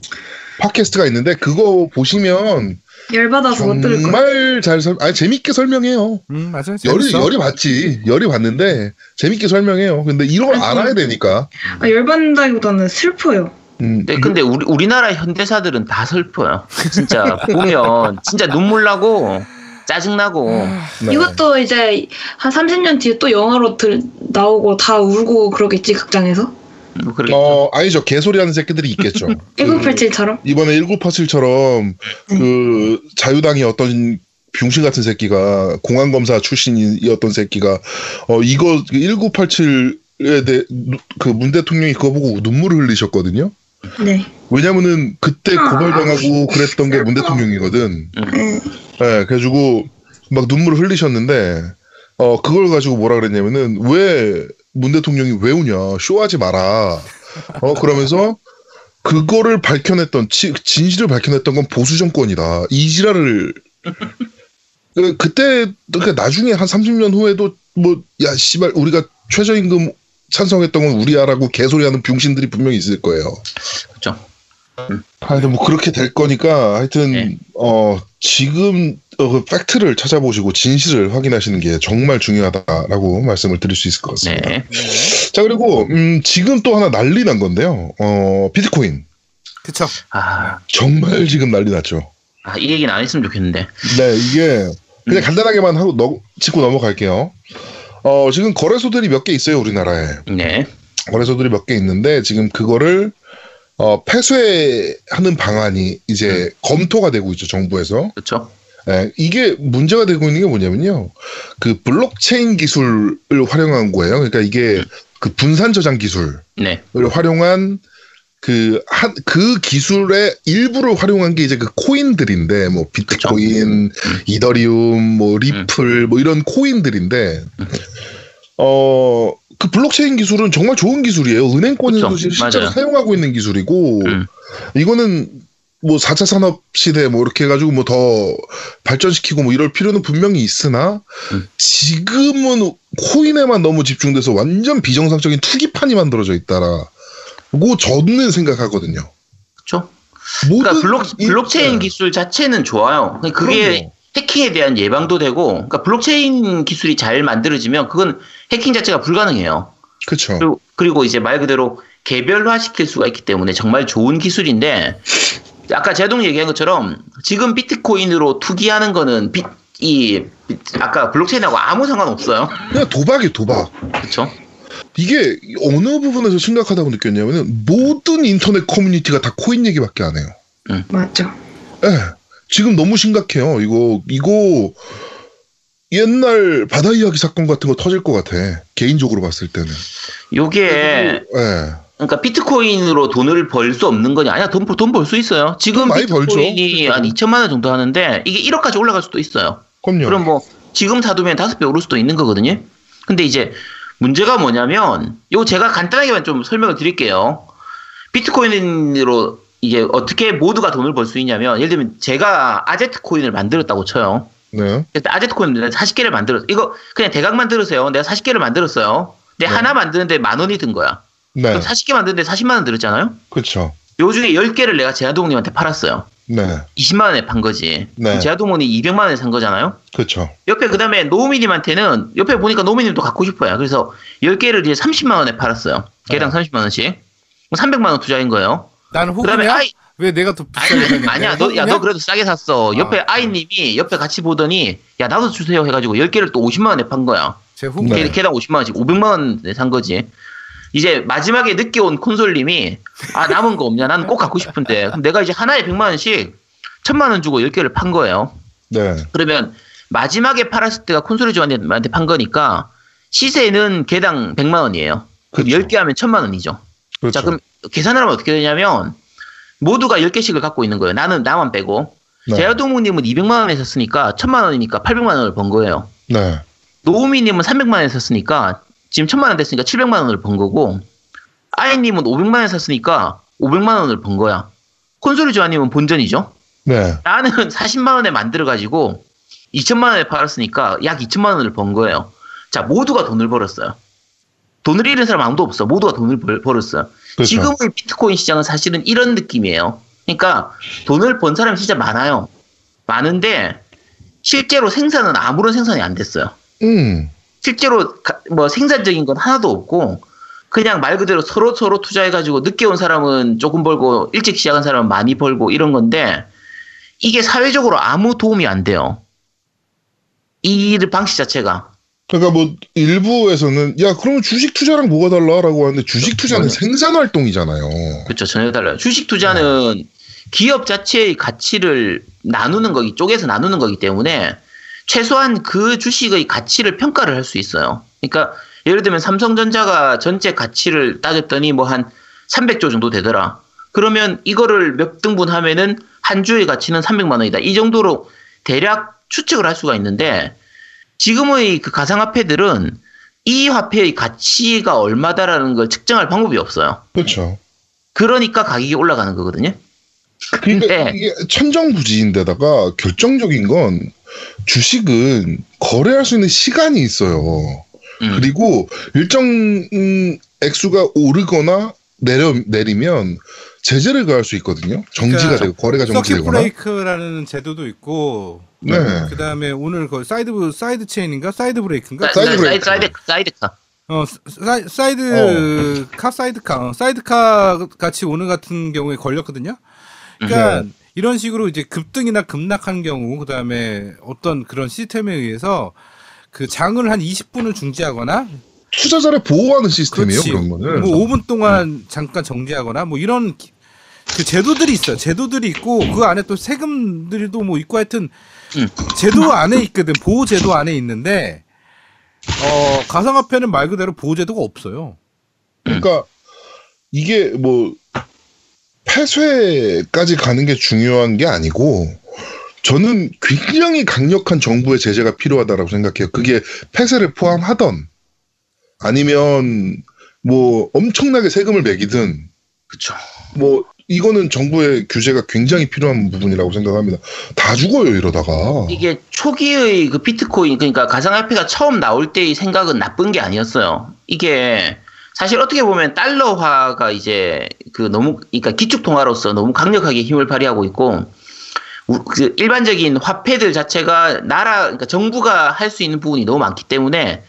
팟캐스트가 있는데, 그거 보시면, 열받아서 못 들을 거야. 정말 잘 설, 아니, 재밌게 설명해요. 음, 맞아요. 열이, 열이 받지. 열이 받는데, 재밌게 설명해요. 근데 이런 걸 알아야 되니까. 아, 열받는다기보다는 슬퍼요. 음. 네, 근데 우리, 우리나라 현대사들은 다 슬퍼요. 진짜, 보면, 진짜 눈물 나고, 짜증나고. 네. 이것도 이제, 한 삼십 년 뒤에 또 영화로 들, 나오고, 다 울고 그러겠지, 극장에서? 뭐 어, 아니죠. 개소리하는 새끼들이 있겠죠. 천구백팔십칠처럼? 그, 이번에 천구백팔십칠처럼 그 자유당이 어떤 병신 같은 새끼가 공안검사 출신이었던 새끼가 어 이거 천구백팔십칠에 대해 그 문 대통령이 그거 보고 눈물을 흘리셨거든요. 네. 왜냐면은 그때 고발당하고 그랬던 게 문 대통령이거든. 예. 네, 그래가지고 막 눈물을 흘리셨는데 어 그걸 가지고 뭐라 그랬냐면은 왜 문 대통령이 왜 우냐 쇼하지 마라 어 그러면서 그거를 밝혀냈던 치, 진실을 밝혀냈던 건 보수 정권이다 이 지랄을 그, 그때 그러니까 나중에 한 삼십 년 후에도 뭐 야 씨발 우리가 최저임금 찬성했던 건 우리야라고 개소리하는 병신들이 분명히 있을 거예요. 그렇죠. 하여튼 뭐 그렇게 될 거니까 하여튼 네. 어 지금 그 팩트를 찾아보시고 진실을 확인하시는 게 정말 중요하다라고 말씀을 드릴 수 있을 것 같습니다. 네. 자 그리고 음, 지금 또 하나 난리 난 건데요. 어 비트코인. 그쵸. 아 정말 지금 난리 났죠. 아 이 얘기는 안 했으면 좋겠는데. 네 이게 그냥 음. 간단하게만 하고 너, 짚고 넘어갈게요. 어 지금 거래소들이 몇 개 있어요 우리나라에. 네. 거래소들이 몇 개 있는데 지금 그거를 어 폐쇄하는 방안이 이제 음. 검토가 되고 있죠 정부에서. 그렇죠. 네, 이게 문제가 되고 있는 게 뭐냐면요. 그 블록체인 기술을 활용한 거예요. 그러니까 이게 그 분산 저장 기술을 네. 활용한 그, 한, 그 기술의 일부를 활용한 게 이제 그 코인들인데, 뭐 비트코인, 그쵸? 이더리움, 뭐 리플, 음. 뭐 이런 코인들인데, 어, 그 블록체인 기술은 정말 좋은 기술이에요. 은행권에서 실제로 사용하고 있는 기술이고, 음. 이거는 뭐 사 차 산업 시대 뭐 이렇게 해가지고 뭐 더 발전시키고 뭐 이럴 필요는 분명히 있으나 음. 지금은 코인에만 너무 집중돼서 완전 비정상적인 투기판이 만들어져 있다라고 저는 생각하거든요. 그렇죠. 그러니까 블록 블록체인 이, 기술 자체는 좋아요. 그게 그럼요. 해킹에 대한 예방도 되고, 그러니까 블록체인 기술이 잘 만들어지면 그건 해킹 자체가 불가능해요. 그렇죠. 그리고, 그리고 이제 말 그대로 개별화 시킬 수가 있기 때문에 정말 좋은 기술인데. 아까 제동 얘기한 것처럼 지금 비트코인으로 투기하는 거는 비, 이, 비, 아까 블록체인하고 아무 상관없어요. 그냥 도박이에요, 도박. 그렇죠. 이게 어느 부분에서 심각하다고 느꼈냐면 모든 인터넷 커뮤니티가 다 코인 얘기밖에 안 해요. 응. 맞죠. 예. 네, 지금 너무 심각해요. 이거 이거 옛날 바다 이야기 사건 같은 거 터질 것 같아. 개인적으로 봤을 때는. 요게 예. 그러니까 비트코인으로 돈을 벌 수 없는 거냐? 아니야, 돈 돈 벌 수 있어요. 지금 비트코인이 한 이천만 원 정도 하는데 이게 일억까지 올라갈 수도 있어요. 그럼요. 그럼 뭐 지금 사두면 다섯 배 오를 수도 있는 거거든요. 근데 이제 문제가 뭐냐면 요 제가 간단하게만 좀 설명을 드릴게요. 비트코인으로 이게 어떻게 모두가 돈을 벌 수 있냐면, 예를 들면 제가 아제트 코인을 만들었다고 쳐요. 네. 아제트 코인 내가 사십 개를 만들었어. 이거 그냥 대각만 들으세요. 내가 사십 개를 만들었어요. 근데 네. 하나 만드는데 만 원이 든 거야. 네. 그럼 사십 개 만드는데 사십만 원 들었잖아요. 그렇죠. 요 중에 열 개를 내가 제아두목님한테 팔았어요. 네. 이십만 원에 판 거지. 네. 제아두목이 이백만 원에 산 거잖아요. 그렇죠. 옆에 그다음에 노우미님한테는 옆에 보니까 노우미님도 갖고 싶어요. 그래서 열 개를 이제 삼십만 원에 팔았어요. 개당 네. 삼십만 원씩. 삼백만 원 투자인 거예요. 난 호구냐? 아이... 왜 내가 더 비싸게 아니야, 너, 야, 너 그래도 싸게 샀어. 옆에 아, 아이님이 옆에 같이 보더니 야 나도 주세요 해가지고 열 개를 또 오십만 원에 판 거야. 제 호구. 네. 개당 오십만 원씩 오백만 원에 산 거지. 이제 마지막에 늦게 온 콘솔님이 아 남은 거 없냐? 나는 꼭 갖고 싶은데. 그럼 내가 이제 하나에 백만 원씩 천만 원 주고 열 개를 판 거예요. 네. 그러면 마지막에 팔았을 때가 콘솔이 저한테 판 거니까 시세는 개당 백만 원이에요. 그럼 그렇죠. 열 개 하면 천만 원이죠. 그렇죠. 자, 그럼 계산을 하면 어떻게 되냐면 모두가 열 개씩을 갖고 있는 거예요. 나는 나만 빼고. 네. 제아두목님은 이백만 원에 샀으니까 천만 원이니까 팔백만 원을 번 거예요. 네. 노우미님은 삼백만 원에 샀으니까 지금 천만 원 됐으니까 칠백만 원을 번 거고, 아이님은 오백만 원에 샀으니까 오백만 원을 번 거야. 콘솔이 조아님은 본전이죠. 네. 나는 사십만 원에 만들어가지고 이천만 원에 팔았으니까 약 이천만 원을 번 거예요. 자, 모두가 돈을 벌었어요. 돈을 잃은 사람 아무도 없어. 모두가 돈을 벌, 벌었어요. 그렇죠. 지금의 비트코인 시장은 사실은 이런 느낌이에요. 그러니까 돈을 번 사람이 진짜 많아요. 많은데 실제로 생산은 아무런 생산이 안 됐어요. 음. 실제로 뭐 생산적인 건 하나도 없고 그냥 말 그대로 서로 서로 투자해가지고 늦게 온 사람은 조금 벌고 일찍 시작한 사람은 많이 벌고 이런 건데 이게 사회적으로 아무 도움이 안 돼요. 이 방식 자체가. 그러니까 뭐 일부에서는 야 그러면 주식 투자랑 뭐가 달라라고 하는데 주식 투자는 그렇죠. 생산 활동이잖아요. 그렇죠. 전혀 달라요. 주식 투자는 네. 기업 자체의 가치를 나누는 거기 쪼개서 나누는 거기 때문에 최소한 그 주식의 가치를 평가를 할 수 있어요. 그러니까 예를 들면 삼성전자가 전체 가치를 따졌더니 뭐 한 삼백조 정도 되더라. 그러면 이거를 몇 등분하면은 한 주의 가치는 삼백만 원이다. 이 정도로 대략 추측을 할 수가 있는데. 지금의 그 가상화폐들은 이 화폐의 가치가 얼마다라는 걸 측정할 방법이 없어요. 그렇죠. 그러니까 가격이 올라가는 거거든요. 근데, 근데 이게 천정부지인데다가 결정적인 건 주식은 거래할 수 있는 시간이 있어요. 음. 그리고 일정 액수가 오르거나 내려, 내리면 제재를 가할 수 있거든요. 정지가 그러니까 되고 거래가 정지되거나. 서킷 브레이크라는 제도도 있고. 네. 그 다음에 오늘 그 사이드 사이드 체인인가 사이드 브레이크인가? 사이드 브레이크. 사이드 사이드카. 어 사이, 사이드 어. 카 사이드카 어, 사이드카 같이 오늘 같은 경우에 걸렸거든요. 그러니까 네. 이런 식으로 이제 급등이나 급락한 경우 그 다음에 어떤 그런 시스템에 의해서 그 장을 한 이십 분을 중지하거나. 투자자를 보호하는 시스템이에요. 그런 거는. 뭐 오 분 동안 잠깐 정지하거나 뭐 이런 그 제도들이 있어요. 제도들이 있고 그 안에 또 세금들도 뭐 있고 하여튼 제도 안에 있거든. 보호 제도 안에 있는데 어 가상화폐는 말 그대로 보호 제도가 없어요. 그러니까 이게 뭐 폐쇄까지 가는 게 중요한 게 아니고 저는 굉장히 강력한 정부의 제재가 필요하다라고 생각해요. 그게 폐쇄를 포함하던 아니면 뭐 엄청나게 세금을 매기든 그쵸. 뭐 이거는 정부의 규제가 굉장히 필요한 부분이라고 생각합니다. 다 죽어요 이러다가. 이게 초기의 그 비트코인 그러니까 가상화폐가 처음 나올 때의 생각은 나쁜 게 아니었어요. 이게 사실 어떻게 보면 달러화가 이제 그 너무 그러니까 기축 통화로서 너무 강력하게 힘을 발휘하고 있고 그 일반적인 화폐들 자체가 나라 그러니까 정부가 할 수 있는 부분이 너무 많기 때문에.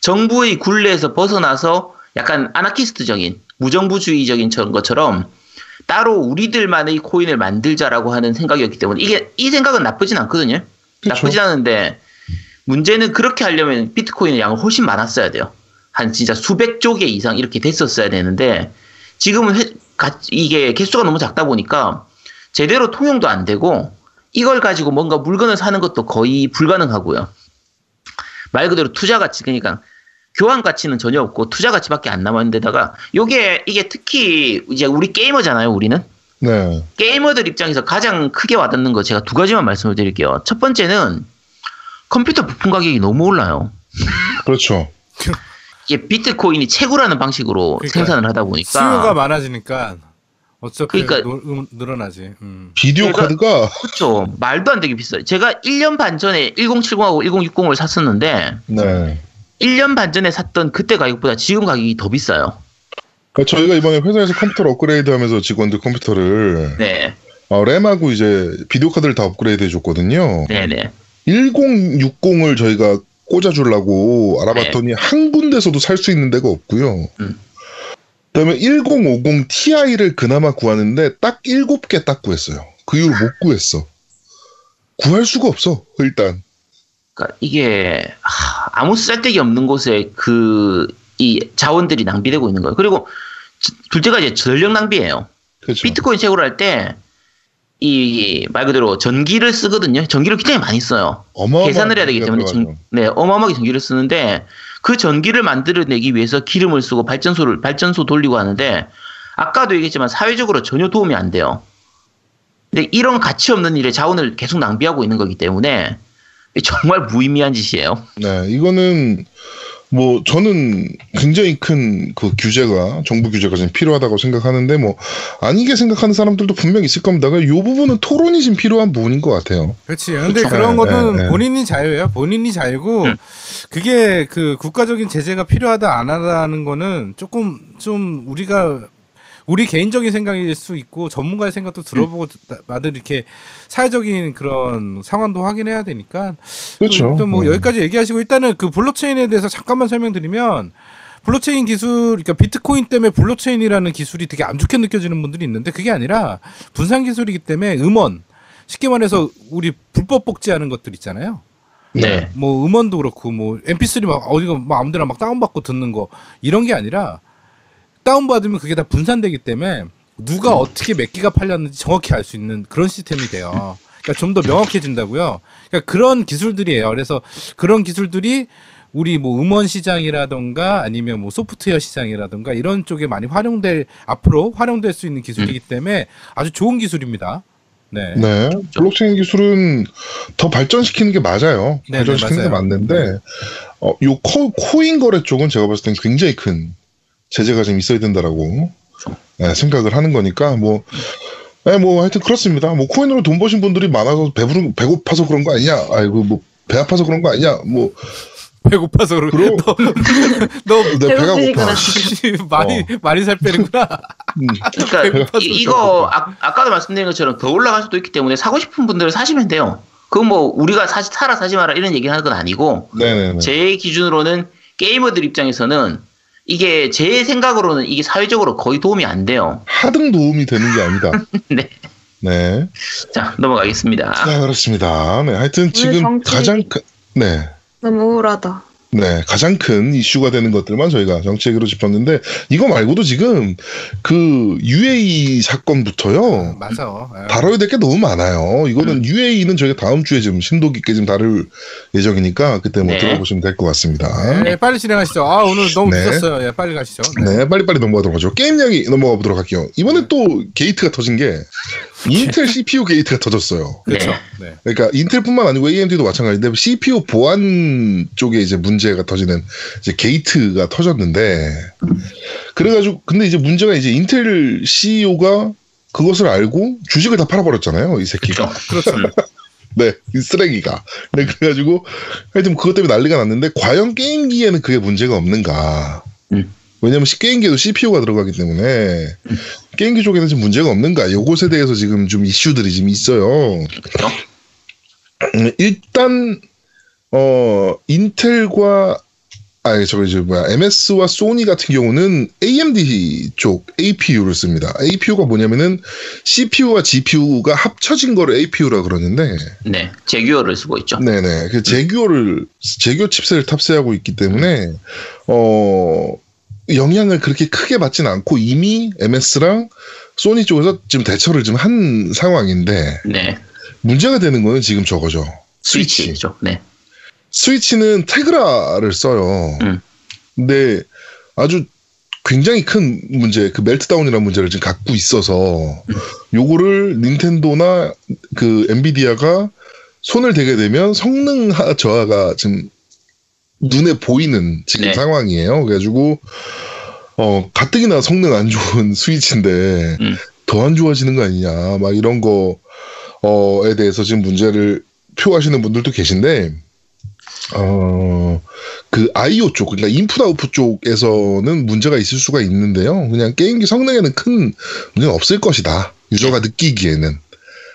정부의 굴레에서 벗어나서 약간 아나키스트적인 무정부주의적인 것처럼 따로 우리들만의 코인을 만들자라고 하는 생각이었기 때문에 이게 이 생각은 나쁘진 않거든요. 그쵸. 나쁘진 않은데 문제는 그렇게 하려면 비트코인의 양을 훨씬 많았어야 돼요. 한 진짜 수백조 개 이상 이렇게 됐었어야 되는데 지금은 회, 가, 이게 개수가 너무 작다 보니까 제대로 통용도 안 되고 이걸 가지고 뭔가 물건을 사는 것도 거의 불가능하고요. 말 그대로 투자 가치, 그러니까 교환 가치는 전혀 없고 투자 가치밖에 안 남았는데다가 요게 이게 특히 이제 우리 게이머잖아요, 우리는. 네. 게이머들 입장에서 가장 크게 와닿는 거 제가 두 가지만 말씀을 드릴게요. 첫 번째는 컴퓨터 부품 가격이 너무 올라요. 그렇죠. 이게 비트코인이 채굴하는 방식으로 그러니까, 생산을 하다 보니까 수요가 많아지니까 어차피 그러니까, 노, 늘어나지. 음. 비디오 카드가 그렇죠. 말도 안 되게 비싸요. 제가 일 년 반 전에 천칠십하고 천육십을 샀었는데 네. 일 년 반 전에 샀던 그때 가격보다 지금 가격이 더 비싸요. 그러니까 저희가 이번에 회사에서 컴퓨터를 업그레이드하면서 직원들 컴퓨터를 네. 어, 램하고 이제 비디오 카드를 다 업그레이드해줬거든요. 네네. 천육십을 저희가 꽂아주려고 알아봤더니 네. 한 군데서도 살 수 있는 데가 없고요. 음. 그다음에 천오십 티아이를 그나마 구하는데 딱 일곱 개 딱 구했어요. 그 이후로 못 구했어. 구할 수가 없어. 일단. 그러니까 이게 아무 쓸데기 없는 곳에 그 이 자원들이 낭비되고 있는 거예요. 그리고 둘째가 이제 전력 낭비예요. 그렇죠. 비트코인 채굴할 때 이 말 그대로 전기를 쓰거든요. 전기를 굉장히 많이 써요. 계산을 해야 되기 때문에 전, 네, 어마어마하게 전기를 쓰는데 그 전기를 만들어내기 위해서 기름을 쓰고 발전소를 발전소 돌리고 하는데 아까도 얘기했지만 사회적으로 전혀 도움이 안 돼요. 근데 이런 가치 없는 일에 자원을 계속 낭비하고 있는 거기 때문에 정말 무의미한 짓이에요. 네, 이거는 뭐 저는 굉장히 큰 그 규제가 정부 규제가 지금 필요하다고 생각하는데 뭐 아니게 생각하는 사람들도 분명 있을 겁니다. 이 부분은 토론이 지금 필요한 부분인 것 같아요. 그렇지. 근데 그쵸? 그런 네, 거는 네, 네. 본인이 자유예요. 본인이 자유고 응. 그게 그 국가적인 제재가 필요하다 안 하다는 거는 조금 좀 우리가 우리 개인적인 생각일 수 있고 전문가의 생각도 들어보고 다들 음. 이렇게 사회적인 그런 상황도 확인해야 되니까 그렇죠. 또 뭐 음. 여기까지 얘기하시고 일단은 그 블록체인에 대해서 잠깐만 설명드리면 블록체인 기술, 그러니까 비트코인 때문에 블록체인이라는 기술이 되게 안 좋게 느껴지는 분들이 있는데 그게 아니라 분산 기술이기 때문에 음원, 쉽게 말해서 우리 불법 복제하는 것들 있잖아요. 네. 뭐 음원도 그렇고 뭐 엠피쓰리 막 어디가 막 아무데나 막 다운받고 듣는 거 이런 게 아니라. 다운받으면 그게 다 분산되기 때문에 누가 어떻게 몇 기가 팔렸는지 정확히 알 수 있는 그런 시스템이 돼요. 그러니까 좀 더 명확해진다고요. 그러니까 그런 기술들이에요. 그래서 그런 기술들이 우리 뭐 음원 시장이라던가 아니면 뭐 소프트웨어 시장이라던가 이런 쪽에 많이 활용될, 앞으로 활용될 수 있는 기술이기 때문에 아주 좋은 기술입니다. 네. 네. 블록체인 기술은 더 발전시키는 게 맞아요. 네네, 발전시키는 맞아요. 게 맞는데, 어, 요 코, 코인 거래 쪽은 제가 봤을 땐 굉장히 큰 제재가 좀 있어야 된다라고 네, 생각을 하는 거니까 뭐, 네, 뭐 하여튼 그렇습니다. 뭐 코인으로 돈 버신 분들이 많아서 배부른 배고파서 그런 거 아니냐? 아이고 뭐 배 아파서 그런 거 아니냐? 뭐 배고파서 그런 그러... 너, 너 네, 배가 고파. 많이 어. 많이 살 빼는구나. 음, 그러니까 이, 이거 아, 아까도 말씀드린 것처럼 더 올라갈 수도 있기 때문에 사고 싶은 분들은 사시면 돼요. 그건 뭐 우리가 사, 사라 사지 마라 이런 얘기를 하는 건 아니고 네네네. 제 기준으로는 게이머들 입장에서는. 이게 제 생각으로는 이게 사회적으로 거의 도움이 안 돼요. 하등 도움이 되는 게 아니다. 네. 네. 자, 넘어가겠습니다. 네, 그렇습니다. 네, 하여튼 지금 가장 큰, 네. 너무 우울하다. 네, 가장 큰 이슈가 되는 것들만 저희가 정치 얘기로 짚었는데 이거 말고도 지금 그 유에이 사건부터요. 맞아요. 다뤄야 될 게 너무 많아요. 이거는 음. 유에이는 저희가 다음 주에 좀 심도 깊게 좀 다룰 예정이니까 그때 뭐 네. 들어보시면 될 것 같습니다. 네, 빨리 진행하시죠. 아, 오늘 너무 네. 늦었어요. 예, 빨리 가시죠. 네, 네 빨리빨리 넘어가도록 하죠. 게임 이야기 넘어가 보도록 할게요. 이번에 또 게이트가 터진 게 인텔 씨피유 게이트가 터졌어요. 그렇죠. 네. 그러니까 인텔뿐만 아니고 에이엠디도 마찬가지인데 씨피유 보안 쪽에 이제 문 문제가 터지는 이제 게이트가 터졌는데 그래가지고 근데 이제 문제가 이제 인텔 씨이오가 그것을 알고 주식을 다 팔아버렸잖아요. 이 새끼가. 그렇죠. 네. 이 쓰레기가. 네, 그래가지고 하여튼 그것 때문에 난리가 났는데 과연 게임기에는 그게 문제가 없는가. 음. 왜냐면 게임기에도 씨피유가 들어가기 때문에 음. 게임기 쪽에는 지금 문제가 없는가. 요것에 대해서 지금 좀 이슈들이 지금 있어요. 그렇죠. 음, 일단 어 인텔과 아니 저기 이제 뭐야 엠에스와 소니 같은 경우는 에이엠디 쪽 에이피유를 씁니다. 에이피유가 뭐냐면은 씨피유와 지피유가 합쳐진 거를 에이피유라 그러는데 네 제규어를 쓰고 있죠. 네네 그 제규어를 제규어 칩셋을 탑재하고 있기 때문에 어 영향을 그렇게 크게 받진 않고 이미 엠에스랑 소니 쪽에서 지금 대처를 지금 한 상황인데 네 문제가 되는 거는 지금 저거죠. 스위치죠. 네. 스위치는 테그라를 써요. 음. 근데 아주 굉장히 큰 문제, 그 멜트다운이라는 문제를 지금 갖고 있어서 요거를 닌텐도나 그 엔비디아가 손을 대게 되면 성능 저하가 지금 눈에 보이는 지금 네. 상황이에요. 그래가지고 어 가뜩이나 성능 안 좋은 스위치인데 음. 더 안 좋아지는 거 아니냐 막 이런 거에 대해서 지금 문제를 표하시는 분들도 계신데 어 그 아이오 쪽, 그러니까 인풋 아웃풋 쪽에서는 문제가 있을 수가 있는데요. 그냥 게임기 성능에는 큰 문제는 없을 것이다. 유저가 느끼기에는.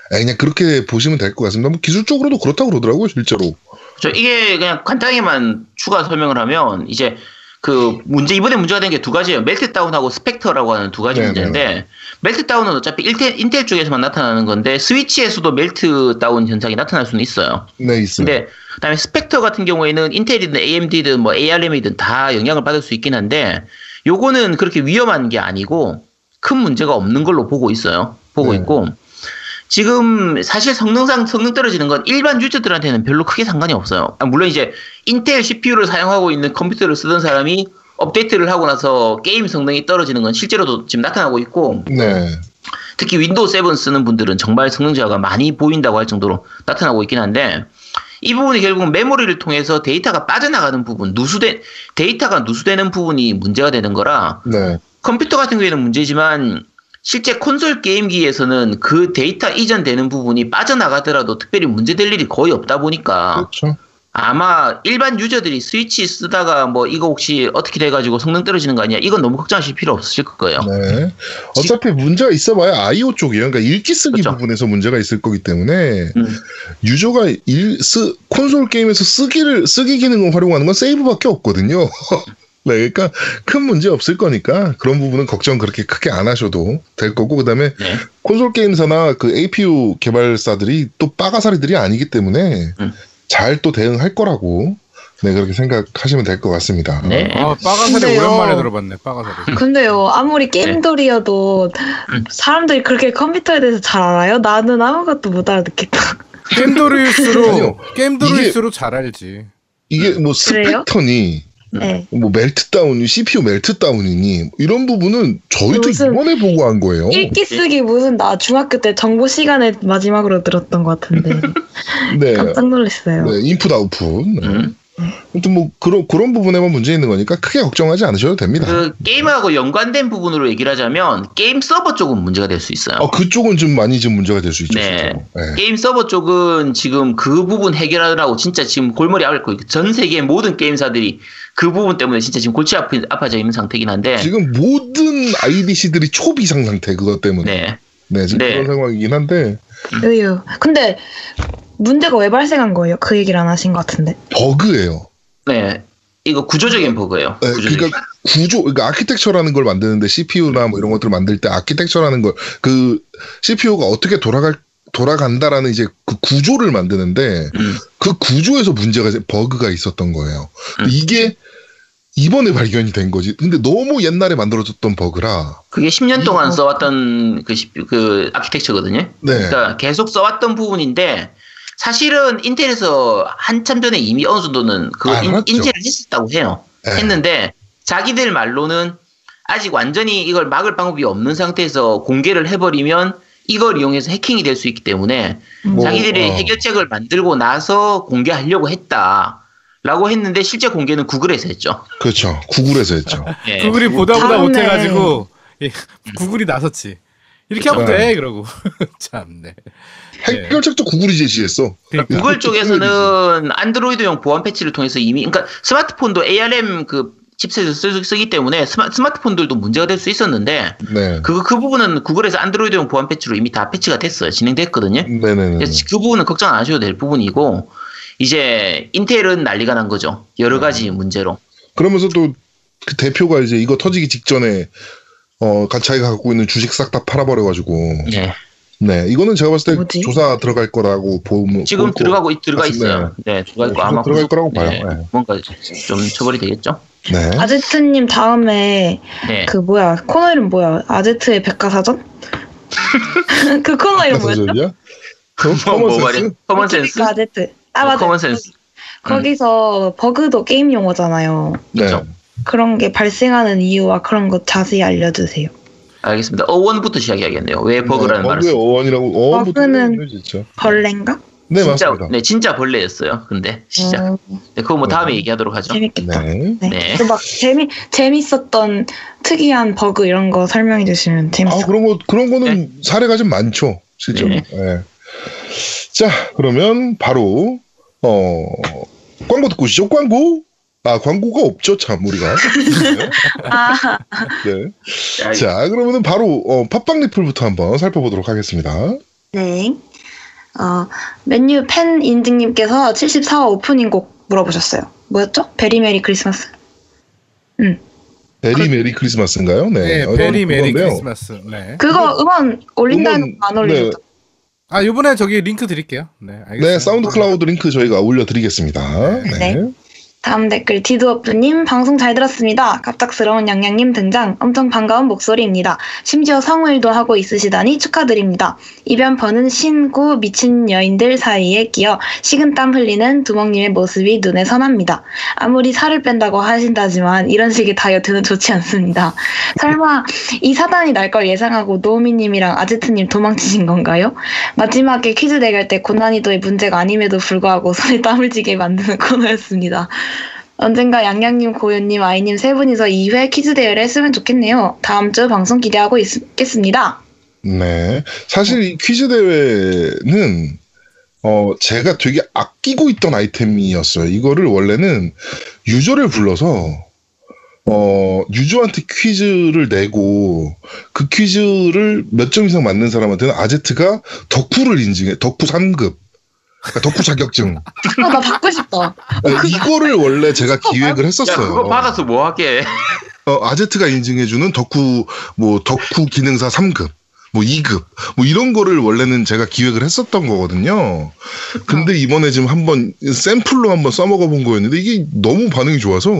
그냥 그렇게 보시면 될 것 같습니다. 뭐 기술적으로도 그렇다고 그러더라고요, 실제로. 저 이게 그냥 간단히만 추가 설명을 하면 이제 그 문제 이번에 문제가 된 게 두 가지예요. 멜트다운하고 스펙터라고 하는 두 가지 네네. 문제인데 멜트다운은 어차피 인텔, 인텔 쪽에서만 나타나는 건데 스위치에서도 멜트다운 현상이 나타날 수는 있어요. 네, 있어요. 근데 그다음에 스펙터 같은 경우에는 인텔이든 에이엠디든 뭐 에이알엠이든 다 영향을 받을 수 있긴 한데 요거는 그렇게 위험한 게 아니고 큰 문제가 없는 걸로 보고 있어요. 보고 네. 있고. 지금 사실 성능상 성능 떨어지는 건 일반 유저들한테는 별로 크게 상관이 없어요. 물론 이제 인텔 씨피유를 사용하고 있는 컴퓨터를 쓰던 사람이 업데이트를 하고 나서 게임 성능이 떨어지는 건 실제로도 지금 나타나고 있고 네. 특히 윈도우 칠 쓰는 분들은 정말 성능 저하가 많이 보인다고 할 정도로 나타나고 있긴 한데 이 부분이 결국은 메모리를 통해서 데이터가 빠져나가는 부분, 누수된 데이터가 누수되는 부분이 문제가 되는 거라 네. 컴퓨터 같은 경우에는 문제지만 실제 콘솔 게임기에서는 그 데이터 이전되는 부분이 빠져나가더라도 특별히 문제될 일이 거의 없다 보니까 그렇죠. 아마 일반 유저들이 스위치 쓰다가 뭐 이거 혹시 어떻게 돼가지고 성능 떨어지는 거 아니야? 이건 너무 걱정하실 필요 없으실 거예요. 네. 어차피 지... 문제가 있어봐야 아이오 쪽이에요. 그러니까 읽기 쓰기 그렇죠. 부분에서 문제가 있을 거기 때문에 음. 유저가 일, 쓰, 콘솔 게임에서 쓰기를 쓰기 기능을 활용하는 건 세이브밖에 없거든요. 네, 그러니까 큰 문제 없을 거니까 그런 부분은 걱정 그렇게 크게 안 하셔도 될 거고 그다음에 네. 콘솔 게임사나 그 에이피유 개발사들이 또 빠가사리들이 아니기 때문에 음. 잘 또 대응할 거라고 네 그렇게 생각하시면 될 것 같습니다. 네. 아, 빠가사리 근데요, 오랜만에 들어봤네. 빠가사리. 근데요, 아무리 게임돌이어도 네. 사람들이 그렇게 컴퓨터에 대해서 잘 알아요? 나는 아무것도 못 알아듣겠다. 게임돌일수록 게임돌일수록 잘 알지. 이게 뭐 스펙터니. 네. 뭐 멜트다운이 씨피유 멜트다운이니 이런 부분은 저희도 이번에 보고 한 거예요. 읽기 쓰기 무슨 나 중학교 때 정보 시간에 마지막으로 들었던 것 같은데 네. 깜짝 놀랐어요. 네, 인풋 아웃풋. 네. 음. 아무튼 뭐 그런 그런 부분에만 문제 있는 거니까 크게 걱정하지 않으셔도 됩니다. 그 게임하고 연관된 부분으로 얘기를 하자면 게임 서버 쪽은 문제가 될 수 있어요. 아, 그쪽은 좀 많이 지금 문제가 될 수 있죠. 네. 네. 게임 서버 쪽은 지금 그 부분 해결하느라고 진짜 지금 골머리 앓고 있고 전 세계 모든 게임사들이 그 부분 때문에 진짜 지금 골치 아프, 아파져 있는 상태긴 한데 지금 모든 아이디씨들이 초비상 상태 그것 때문에. 네. 네, 지금 네. 그런 상황이긴 한데. 으유. 근데 문제가 왜 발생한 거예요? 그 얘기를 안 하신 것 같은데. 버그예요. 네, 이거 구조적인 버그예요. 네, 구조적인. 그러니까 구조, 그러니까 아키텍처라는 걸 만드는데 씨피유나 뭐 이런 것들을 만들 때 아키텍처라는 걸 그 씨피유가 어떻게 돌아갈 돌아간다라는 이제 그 구조를 만드는데 음. 그 구조에서 문제가 버그가 있었던 거예요. 음. 이게 이번에 발견이 된 거지. 근데 너무 옛날에 만들어졌던 버그라. 그게 십 년 동안 이거... 써왔던 그, 그 아키텍처거든요. 네. 그러니까 계속 써왔던 부분인데. 사실은 인텔에서 한참 전에 이미 어느 정도는 그 아, 인텔을 했었다고 해요. 네. 했는데 자기들 말로는 아직 완전히 이걸 막을 방법이 없는 상태에서 공개를 해버리면 이걸 이용해서 해킹이 될 수 있기 때문에 음. 자기들이 어. 해결책을 만들고 나서 공개하려고 했다라고 했는데 실제 공개는 구글에서 했죠. 그렇죠. 구글에서 했죠. 네. 구글이 보다 보다 못해가지고 구글이 나섰지. 이렇게 그쵸. 하면 돼, 그러고. 참네. 해결책도 구글이 제시했어. 그러니까 구글 쪽에서는 안드로이드용 보안 패치를 통해서 이미, 그러니까 스마트폰도 에이알엠 그 칩셋을 쓰, 쓰기 때문에 스마, 스마트폰들도 문제가 될 수 있었는데, 네. 그, 그 부분은 구글에서 안드로이드용 보안 패치로 이미 다 패치가 됐어요. 진행됐거든요. 네네네. 그래서 그 부분은 걱정 안 하셔도 될 부분이고, 이제 인텔은 난리가 난 거죠. 여러 가지 음. 문제로. 그러면서 또 그 대표가 이제 이거 터지기 직전에 어, 자기가 갖고 있는 주식 싹 다 팔아버려가지고. 네. 네. 이거는 제가 봤을 때 뭐지? 조사 들어갈 거라고 보면. 지금 들어가고, 거. 들어가 있어요. 네. 네 들어갈 네, 거 아마. 들어갈 거라고 네, 봐요. 네. 뭔가 좀 처벌이 되겠죠? 네. 아제트님 다음에. 네. 그 뭐야. 코너 이름 뭐야. 아제트의 백과사전? 그 코너 이름 뭐였죠? 커먼센스? 커먼센스. 아제트. 아, 맞아. 커먼센스. 거기서 음. 버그도 게임 용어잖아요. 네. 그렇죠? 그런 게 발생하는 이유와 그런 것 자세히 알려주세요. 알겠습니다. 어원부터 시작해야겠네요. 왜 버그라는 말을 쓰죠? 어원이라고. 어원부터 버그는 벌레인가? 네, 진짜, 맞습니다. 네, 진짜 벌레였어요. 근데 시작. 음... 네, 그거 뭐 다음에 네. 얘기하도록 하죠. 재밌겠다. 네. 네. 네. 또 막 재미 재밌었던 특이한 버그 이런 거 설명해 주시면 재밌어. 아, 그런 거 그런 거는 네. 사례가 좀 많죠. 실제로. 네. 네. 자, 그러면 바로 어 광고 듣고 오시죠. 광고. 아, 광고가 없죠, 참, 우리가. 네. 자, 그러면은 바로, 어, 팟빵 리플부터 한번 살펴보도록 하겠습니다. 네. 어, 맨유 팬 인증님께서 칠십사 화 오프닝 곡 물어보셨어요. 뭐였죠? 베리 메리 크리스마스? 응. 베리 메리 크리스마스인가요? 네. 네, 베리 메리 크리스마스. 네. 그거 음원 올린다는 거 안 올리셨죠? 네. 아, 이번에 저기 링크 드릴게요. 네, 알겠습니다. 네, 사운드 클라우드 링크 저희가 올려드리겠습니다. 네. 네. 다음 댓글 디드업프님 방송 잘 들었습니다. 갑작스러운 양양님 등장 엄청 반가운 목소리입니다. 심지어 성우일도 하고 있으시다니 축하드립니다. 이변퍼는 신구 미친 여인들 사이에 끼어 식은땀 흘리는 두목님의 모습이 눈에 선합니다. 아무리 살을 뺀다고 하신다지만 이런 식의 다이어트는 좋지 않습니다. 설마 이 사단이 날 걸 예상하고 노우미님이랑 아제트님 도망치신 건가요? 마지막에 퀴즈 대결 때 고난이도의 문제가 아님에도 불구하고 손에 땀을 쥐게 만드는 코너였습니다. 언젠가 양양님, 고현님, 아이님 세 분이서 이 회 퀴즈 대회를 했으면 좋겠네요. 다음 주 방송 기대하고 있겠습니다. 네, 사실 이 퀴즈 대회는 어 제가 되게 아끼고 있던 아이템이었어요. 이거를 원래는 유저를 불러서 어 유저한테 퀴즈를 내고 그 퀴즈를 몇 점 이상 맞는 사람한테는 아제트가 덕후를 인증해, 덕후 삼 급. 덕후 자격증. 아, 나 받고 싶다. 네, 이거를 원래 제가 기획을 했었어요. 야, 그거 받아서 뭐 하게. 어, 아제트가 인증해주는 덕후, 뭐, 덕후 기능사 삼 급, 뭐, 이 급, 뭐, 이런 거를 원래는 제가 기획을 했었던 거거든요. 근데 이번에 지금 한번 샘플로 한번 써먹어 본 거였는데 이게 너무 반응이 좋아서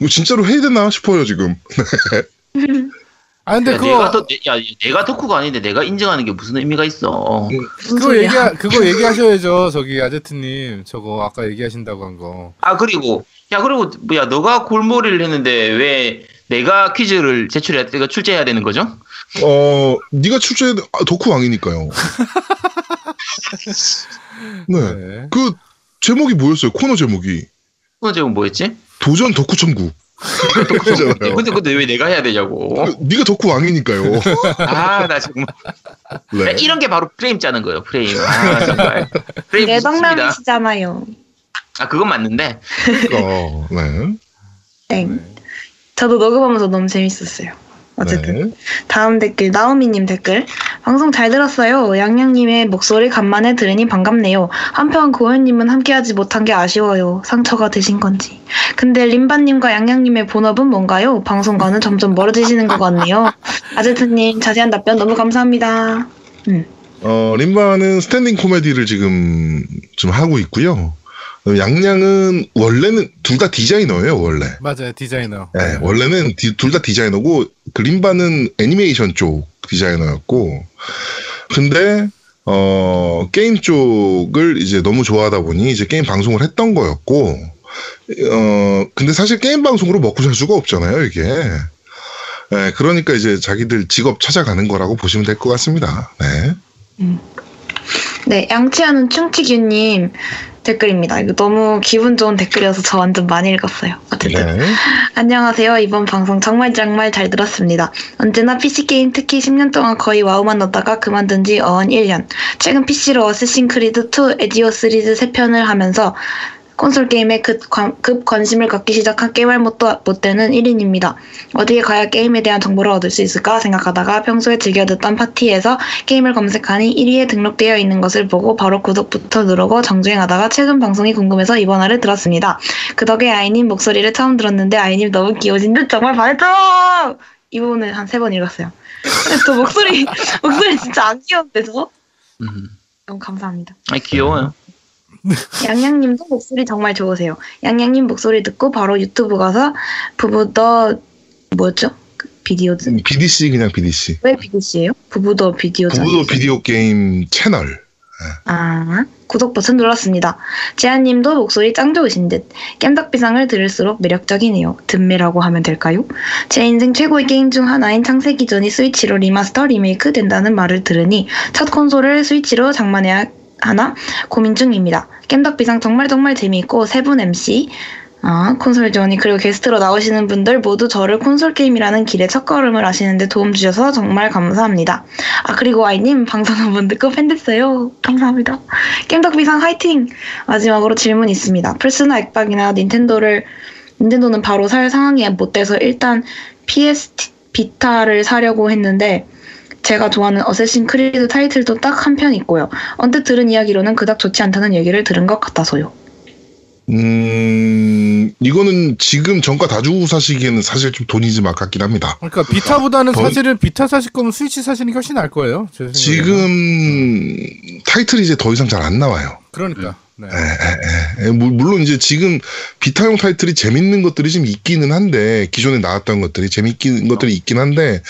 이거 진짜로 해야 되나 싶어요, 지금. 아, 근데 야, 그거. 내가, 더, 야, 내가 덕후가 아닌데 내가 인정하는 게 무슨 의미가 있어. 그거 얘기, 그거 얘기하셔야죠. 저기, 아제트님. 저거 아까 얘기하신다고 한 거. 아, 그리고, 야, 그리고, 뭐야, 너가 골머리를 했는데 왜 내가 퀴즈를 제출해야, 내가 출제해야 되는 거죠? 어, 네가 출제해야 돼. 아, 덕후왕이니까요. 네. 네. 그, 제목이 뭐였어요? 코너 제목이. 코너 제목 뭐였지? 도전 덕후 천국. 근데 근데 왜 내가 해야 되냐고. 네가 덕후 왕이니까요. 아, 나 정말. 네. 이런 게 바로 프레임 짜는 거예요. 프레임. 아, 정말. 프레임 내방남이시잖아요. 아, 그건 맞는데. 어, 네. 땡. 저도 녹음하면서 너무 재밌었어요. 어쨌든 네. 다음 댓글 나오미님 댓글 방송 잘 들었어요. 양양님의 목소리 간만에 들으니 반갑네요. 한편 고현님은 함께하지 못한 게 아쉬워요. 상처가 되신 건지. 근데 림바님과 양양님의 본업은 뭔가요? 방송과는 점점 멀어지시는 것 같네요. 아제트님 자세한 답변 너무 감사합니다. 음. 어, 림바는 스탠딩 코미디를 지금 좀 하고 있고요. 양양은 원래는 둘 다 디자이너예요, 원래. 맞아요, 디자이너. 네, 원래는 둘 다 디자이너고 그림바는 애니메이션 쪽 디자이너였고, 근데 어 게임 쪽을 이제 너무 좋아하다 보니 이제 게임 방송을 했던 거였고, 어 근데 사실 게임 방송으로 먹고 살 수가 없잖아요, 이게. 네, 그러니까 이제 자기들 직업 찾아가는 거라고 보시면 될 것 같습니다. 네. 음. 네, 양치하는 충치규님 댓글입니다. 이거 너무 기분 좋은 댓글이어서 저 완전 많이 읽었어요. 어쨌든 네. 안녕하세요. 이번 방송 정말 정말 잘 들었습니다. 언제나 피씨게임 특히 십 년 동안 거의 와우만 넣다가 그만둔 지 어언 일 년. 최근 피씨로 어쌔신 크리드 투, 에지오 시리즈 세 편을 하면서 콘솔 게임에 급, 관, 급 관심을 갖기 시작한 게임할 못도 못되는 일 인입니다. 어디에 가야 게임에 대한 정보를 얻을 수 있을까 생각하다가 평소에 즐겨 듣던 파티에서 게임을 검색하니 일 위에 등록되어 있는 것을 보고 바로 구독부터 누르고 정주행하다가 최근 방송이 궁금해서 이번 화를 들었습니다. 그 덕에 아이님 목소리를 처음 들었는데 아이님 너무 귀여우신 듯 정말 발톱! 이 부분을 한 세 번 읽었어요. 또 목소리 목소리 진짜 안 귀여운데 저거? 너무 감사합니다. 아, 귀여워요. 양양님도 목소리 정말 좋으세요. 양양님 목소리 듣고 바로 유튜브 가서 부부 더 뭐였죠? 비디오즈? 비디씨 그냥 비디씨. 왜 비디씨예요? 부부 더 비디오. 부부 더 비디오 게임 채널. 아, 구독 버튼 눌렀습니다. 지아님도 목소리 짱 좋으신 듯. 겜덕비상을 들을수록 매력적이네요. 듬미라고 하면 될까요? 제 인생 최고의 게임 중 하나인 창세기 전이 스위치로 리마스터 리메이크 된다는 말을 들으니 첫 콘솔을 스위치로 장만해야 하나 고민 중입니다. 겜덕비상 정말 정말 재미있고 세 분 엠씨, 아, 콘솔 지원이 그리고 게스트로 나오시는 분들 모두 저를 콘솔 게임이라는 길의 첫걸음을 아시는데 도움 주셔서 정말 감사합니다. 아, 그리고 아이님 방송 한번 듣고 팬 됐어요. 감사합니다. 겜덕비상 화이팅! 마지막으로 질문 있습니다. 플스나 엑박이나 닌텐도를 닌텐도는 바로 살 상황이 못 돼서 일단 피에스 비타를 사려고 했는데 제가 좋아하는 어쌔신 크리드 타이틀도 딱 한 편 있고요. 언뜻 들은 이야기로는 그닥 좋지 않다는 얘기를 들은 것 같아서요. 음, 이거는 지금 정가 다주고 사시기에는 사실 좀 돈이 좀 아깝긴 합니다. 그러니까 비타보다는 돈, 사실은 비타 사실 거면 스위치 사시는 게 훨씬 나을 거예요. 지금 타이틀이 이제 더 이상 잘 안 나와요. 그러니까. 네. 에, 에, 에. 물론 이제 지금 비타용 타이틀이 재밌는 것들이 좀 있기는 한데, 기존에 나왔던 것들이 재밌는 것들이 있긴 한데,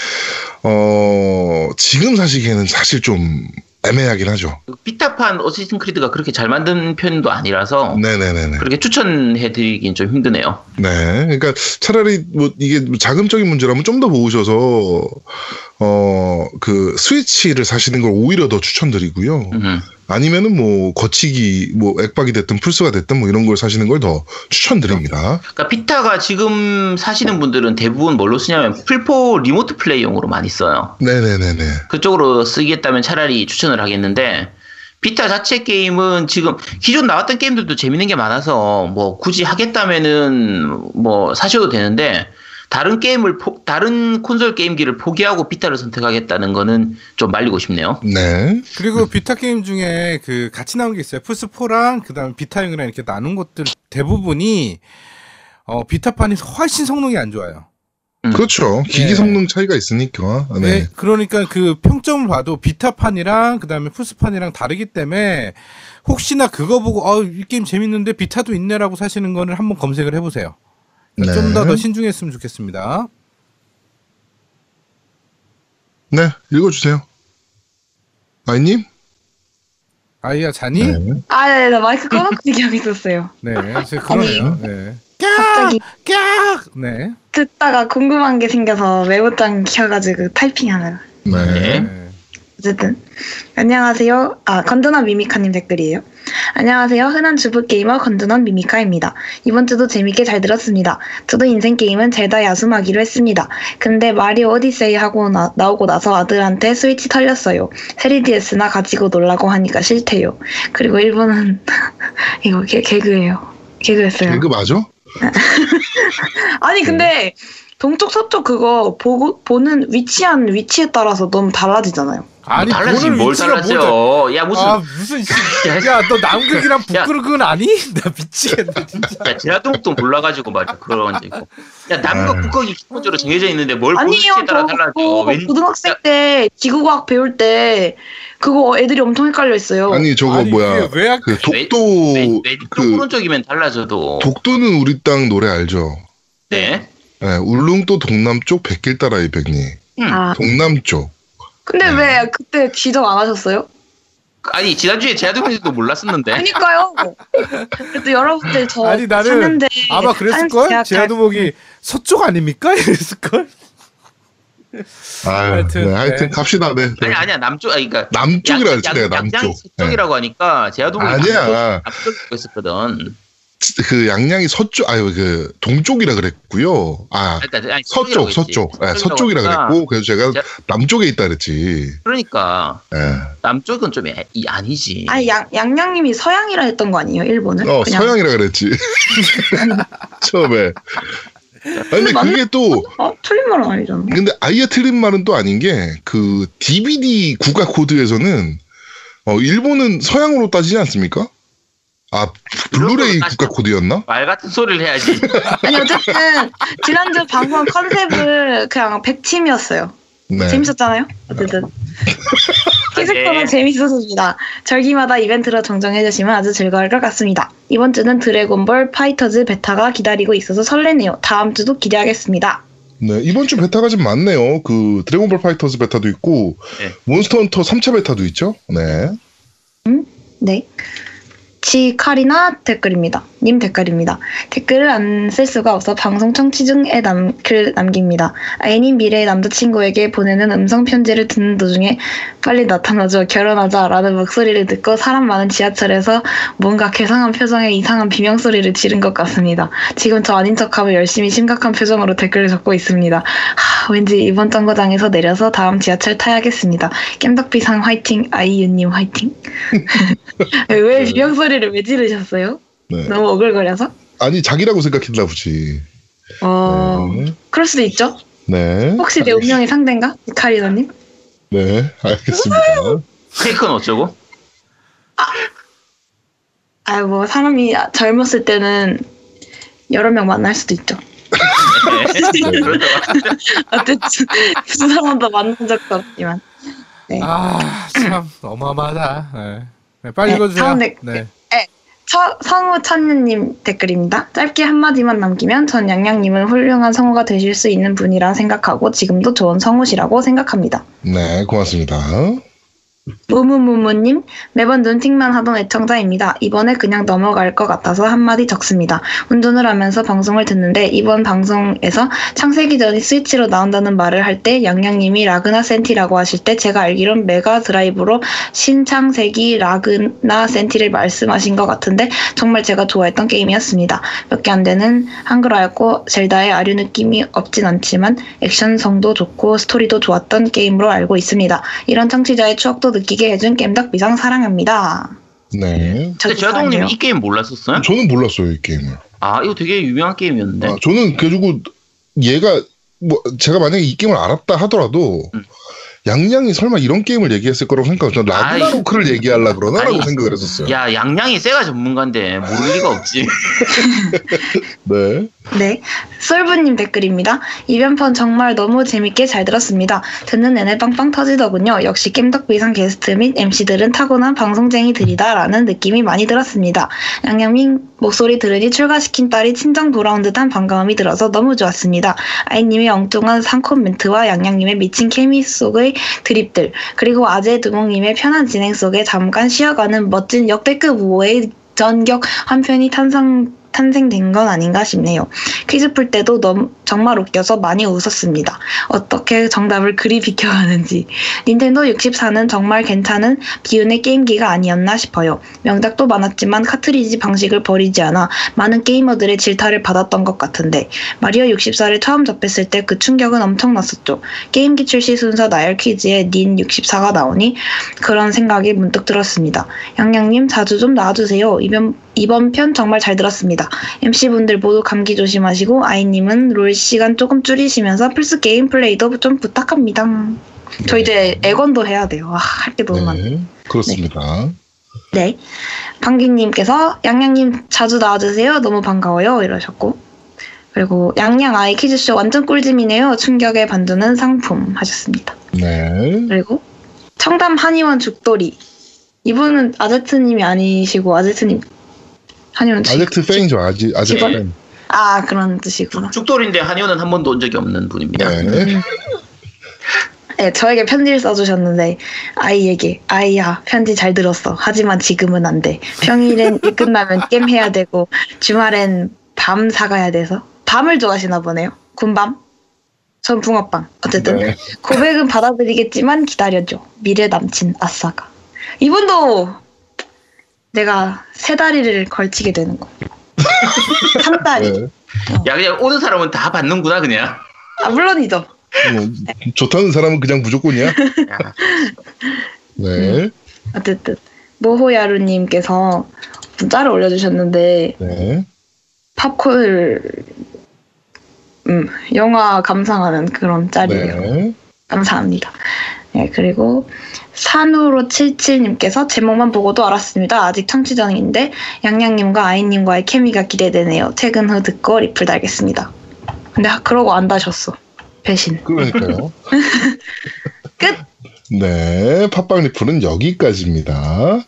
어, 지금 사시기에는 사실 좀 애매하긴 하죠. 비타판 어쌔신 크리드가 그렇게 잘 만든 편도 아니라서 네네네네. 그렇게 추천해드리긴 좀 힘드네요. 네, 그러니까 차라리 뭐 이게 자금적인 문제라면 좀 더 모으셔서 어, 그 스위치를 사시는 걸 오히려 더 추천드리고요. 음. 아니면은 뭐 거치기, 뭐 액박이 됐든 플스가 됐든 뭐 이런 걸 사시는 걸 더 추천드립니다. 그러니까 비타가 지금 사시는 분들은 대부분 뭘로 쓰냐면 풀포 리모트 플레이용으로 많이 써요. 네네네네. 그쪽으로 쓰겠다면 차라리 추천을 하겠는데 비타 자체 게임은 지금 기존 나왔던 게임들도 재밌는 게 많아서 뭐 굳이 하겠다면은 뭐 사셔도 되는데 다른 게임을 포, 다른 콘솔 게임기를 포기하고 비타를 선택하겠다는 거는 좀 말리고 싶네요. 네. 그리고 비타 게임 중에 그 같이 나온 게 있어요. 플스사랑 그다음 비타용이랑 이렇게 나눈 것들 대부분이 어, 비타판이 훨씬 성능이 안 좋아요. 음. 그렇죠. 기기 네. 성능 차이가 있으니까. 네. 네. 그러니까 그 평점을 봐도 비타판이랑 그다음에 플스판이랑 다르기 때문에 혹시나 그거 보고 어, 이 게임 재밌는데 비타도 있네라고 사시는 거는 한번 검색을 해보세요. 네. 좀 더 더 신중했으면 좋겠습니다. 네, 읽어주세요. 아이님? 아이야, 자니? 네. 아, 네, 나 마이크 꺼놓고 얘기하고 있었어요. 네, 제가 그러네요. 네. 갑자기 깍! 네. 듣다가 궁금한 게 생겨서 메모장 켜가지고 타이핑하는. 네. 네. 어쨌든 안녕하세요. 아, 건전한 미미카님 댓글이에요. 안녕하세요. 흔한 주부 게이머 건전한 미미카입니다. 이번 주도 재밌게 잘 들었습니다. 저도 인생 게임은 젤다 야숨하기로 했습니다. 근데 마리오 오디세이 하고 나, 나오고 나서 아들한테 스위치 털렸어요. 쓰리디에스나 가지고 놀라고 하니까 싫대요. 그리고 일본은 이거 개, 개그예요. 개그였어요. 개그 맞아? 아니 근데 동쪽 서쪽 그거 보고 보는 위치한 위치에 따라서 너무 달라지잖아요. 아니 달라지 뭘 달라져요? 야 무슨 아, 무슨 야 너 남극이랑 북극은 아니? 나 미치겠네 진짜. 야 제아두목도 몰라가지고 말이야 그런지. 야 남극 북극이 기본적으로 정해져 있는데 뭘 보는지에 따라 달라져. 고등학생 야. 때 지구과학 배울 때 그거 애들이 엄청 헷갈려 있어요. 아니 저거 아니, 뭐야? 왜, 그 독도 왼쪽 오른쪽이면 달라져도. 독도는 우리 땅 노래 알죠? 네. 네 울릉도 동남쪽 백길 따라 이백리. 음. 아. 동남쪽. 근데 네. 왜 그때 지적 안 하셨어요? 아니 지난주에 제아두목도 몰랐었는데. 아니까요. 그래도 여러분들 저 아니 나는 아마 그랬을 걸. 제아두목이 서쪽 아닙니까? 이랬을 걸. 하여튼 네, 하여튼 네. 갑시다. 네. 아니 아니야 남쪽 아니, 그러니까 남쪽이라 했지 내가 남쪽. 양양 서쪽이라고 네. 하니까 제아두목이 아니야. 남쪽이라고 했었거든. 그 양양이 서쪽 아유 그 동쪽이라 그랬고요. 아 그러니까, 아니, 서쪽 서쪽 네, 서쪽이라 그랬고 그래서 제가 제... 남쪽에 있다 그랬지. 그러니까 네. 남쪽은 좀 애, 이, 아니지. 아니 양 양양님이 서양이라 했던 거 아니에요 일본은? 어 그냥... 서양이라 그랬지. 처음에. 아니 그게 또 아, 틀린 말은 아니잖아. 근데 아예 틀린 말은 또 아닌 게 그 디비디 국악 코드에서는 어 일본은 서양으로 따지지 않습니까? 아, 블루레이 국가 코드였나? 말 같은 소리를 해야지. 아니, 어쨌든, 지난주 방송 컨셉을 그냥 백팀이었어요. 네. 재밌었잖아요? 어쨌든. 피스코는 네. 재밌었습니다. 절기마다 이벤트로 정정해주시면 아주 즐거울 것 같습니다. 이번 주는 드래곤볼 파이터즈 베타가 기다리고 있어서 설레네요. 다음 주도 기대하겠습니다. 네, 이번 주 베타가 좀 많네요. 그, 드래곤볼 파이터즈 베타도 있고, 네. 몬스터 헌터 삼 차 베타도 있죠? 네. 음? 네. 지칼이나 댓글입니다. 님 댓글입니다. 댓글을 안 쓸 수가 없어 방송 청취 중에 남, 글 남깁니다. 아이님 미래의 남자친구에게 보내는 음성 편지를 듣는 도중에 빨리 나타나줘, 결혼하자 라는 목소리를 듣고 사람 많은 지하철에서 뭔가 괴상한 표정의 이상한 비명소리를 지른 것 같습니다. 지금 저 아닌 척하며 열심히 심각한 표정으로 댓글을 적고 있습니다. 하, 왠지 이번 정거장에서 내려서 다음 지하철 타야겠습니다. 겜덕비상 화이팅, 아이유님 화이팅. 왜 비명소리를 왜 지르셨어요? 네. 너무 오글거려서? 아니, 자기라고 생각했나 보지. 어, 네. 그럴 수도 있죠. 네. 혹시 알겠습니다. 내 운명의 상대인가? 카리더님? 네, 알겠습니다. 페이크는 어쩌고? 아, 아, 뭐 사람이 젊었을 때는 여러 명 만날 수도 있죠. 네. 어쨌든 두 사람도 만난 적도 없지만. 네. 아, 참 어마어마하다. 네. 네, 빨리 네, 읽어주세요. 네. 네. 성우찬유님 댓글입니다. 짧게 한마디만 남기면 전 양양님은 훌륭한 성우가 되실 수 있는 분이라 생각하고 지금도 좋은 성우시라고 생각합니다. 네, 고맙습니다. 무무무무님, 매번 눈팅만 하던 애청자입니다. 이번에 그냥 넘어갈 것 같아서 한마디 적습니다. 운전을 하면서 방송을 듣는데 이번 방송에서 창세기 전이 스위치로 나온다는 말을 할 때 양양님이 라그나 센티라고 하실 때 제가 알기론 메가 드라이브로 신창세기 라그나 센티를 말씀하신 것 같은데 정말 제가 좋아했던 게임이었습니다. 몇 개 안 되는 한글화였고 젤다의 아류 느낌이 없진 않지만 액션성도 좋고 스토리도 좋았던 게임으로 알고 있습니다. 이런 청취자의 추억도 느끼게 해준 겜덕비상 사랑합니다. 네. 근데 제아동님 이 게임 몰랐었어요? 저는 몰랐어요, 이 게임을. 아, 이거 되게 유명한 게임이었는데. 아, 저는 그래가지고 얘가 뭐 제가 만약에 이 게임을 알았다 하더라도 음. 양양이 설마 이런 게임을 얘기했을 거라고 생각하고 라그나로크를 얘기하려고 그러나라고 생각을 했었어요. 야, 양양이 세가 전문가인데 모를 리가 없지. 네. 네. 솔브님 댓글입니다. 이변편 정말 너무 재밌게 잘 들었습니다. 듣는 내내 빵빵 터지더군요. 역시 겜덕비상 게스트 및 엠씨들은 타고난 방송쟁이들이다라는 느낌이 많이 들었습니다. 양양님 목소리 들으니 출가시킨 딸이 친정 돌아온 듯한 반가움이 들어서 너무 좋았습니다. 아이님의 엉뚱한 상콤 멘트와 양양님의 미친 케미 속의 드립들, 그리고 아제트몽님의 편한 진행 속에 잠깐 쉬어가는 멋진 역대급 우호의 전격 한 편이 탄생, 탄생된 건 아닌가 싶네요. 퀴즈 풀 때도 너무, 정말 웃겨서 많이 웃었습니다. 어떻게 정답을 그리 비켜가는지. 닌텐도 육십사는 정말 괜찮은 비운의 게임기가 아니었나 싶어요. 명작도 많았지만 카트리지 방식을 버리지 않아 많은 게이머들의 질타를 받았던 것 같은데 마리오 육십사를 처음 접했을 때 그 충격은 엄청났었죠. 게임기 출시 순서 나열 퀴즈에 닌 육십사가 나오니 그런 생각이 문득 들었습니다. 양양님 자주 좀 나와주세요. 이번, 이번 편 정말 잘 들었습니다. 엠씨분들 모두 감기 조심하시고 아이님은 롤 시간 조금 줄이시면서 플스 게임 플레이도 좀 부탁합니다. 네. 저 이제 엑원도 해야 돼요. 아, 할 게 너무 네, 많네. 그렇습니다. 네. 네. 방귀님께서 양양님 자주 나와주세요. 너무 반가워요. 이러셨고 그리고 양양 아이 퀴즈쇼 완전 꿀잼이네요. 충격에 반주는 상품 하셨습니다. 네. 그리고 청담 한의원 죽돌이 이분은 아제트님이 아니시고 아제트님 한의원 아제트 팬이죠. 아지, 아제트 팬. 아, 그런 뜻이구나. 죽돌인데 한의원은 한 번도 온 적이 없는 분입니다. 네. 네, 저에게 편지를 써주셨는데 아이에게 아이야 편지 잘 들었어. 하지만 지금은 안 돼. 평일엔 일 끝나면 게임 해야 되고 주말엔 밤 사가야 돼서. 밤을 좋아하시나 보네요. 군밤? 전 붕어빵. 어쨌든 네. 고백은 받아들이겠지만 기다려줘. 미래 남친 아싸가. 이분도 내가 세 다리를 걸치게 되는 거. 한 다리. 네. 어. 야, 그냥 오는 사람은 다 받는구나, 그냥. 아, 물론이죠. 뭐, 좋다는 사람은 그냥 무조건이야. 네. 음, 어쨌든 모호야루님께서 문자를 올려주셨는데 네. 팝콜 음, 영화 감상하는 그런 짤이에요. 네. 감사합니다. 네, 그리고 산우로칠칠님께서 제목만 보고도 알았습니다. 아직 청취자인데 양양님과 아이님과의 케미가 기대되네요. 퇴근 후 듣고 리플 달겠습니다. 근데 그러고 안 다셨어. 배신. 그러니까요. 끝! 네, 팟빵 리플은 여기까지입니다.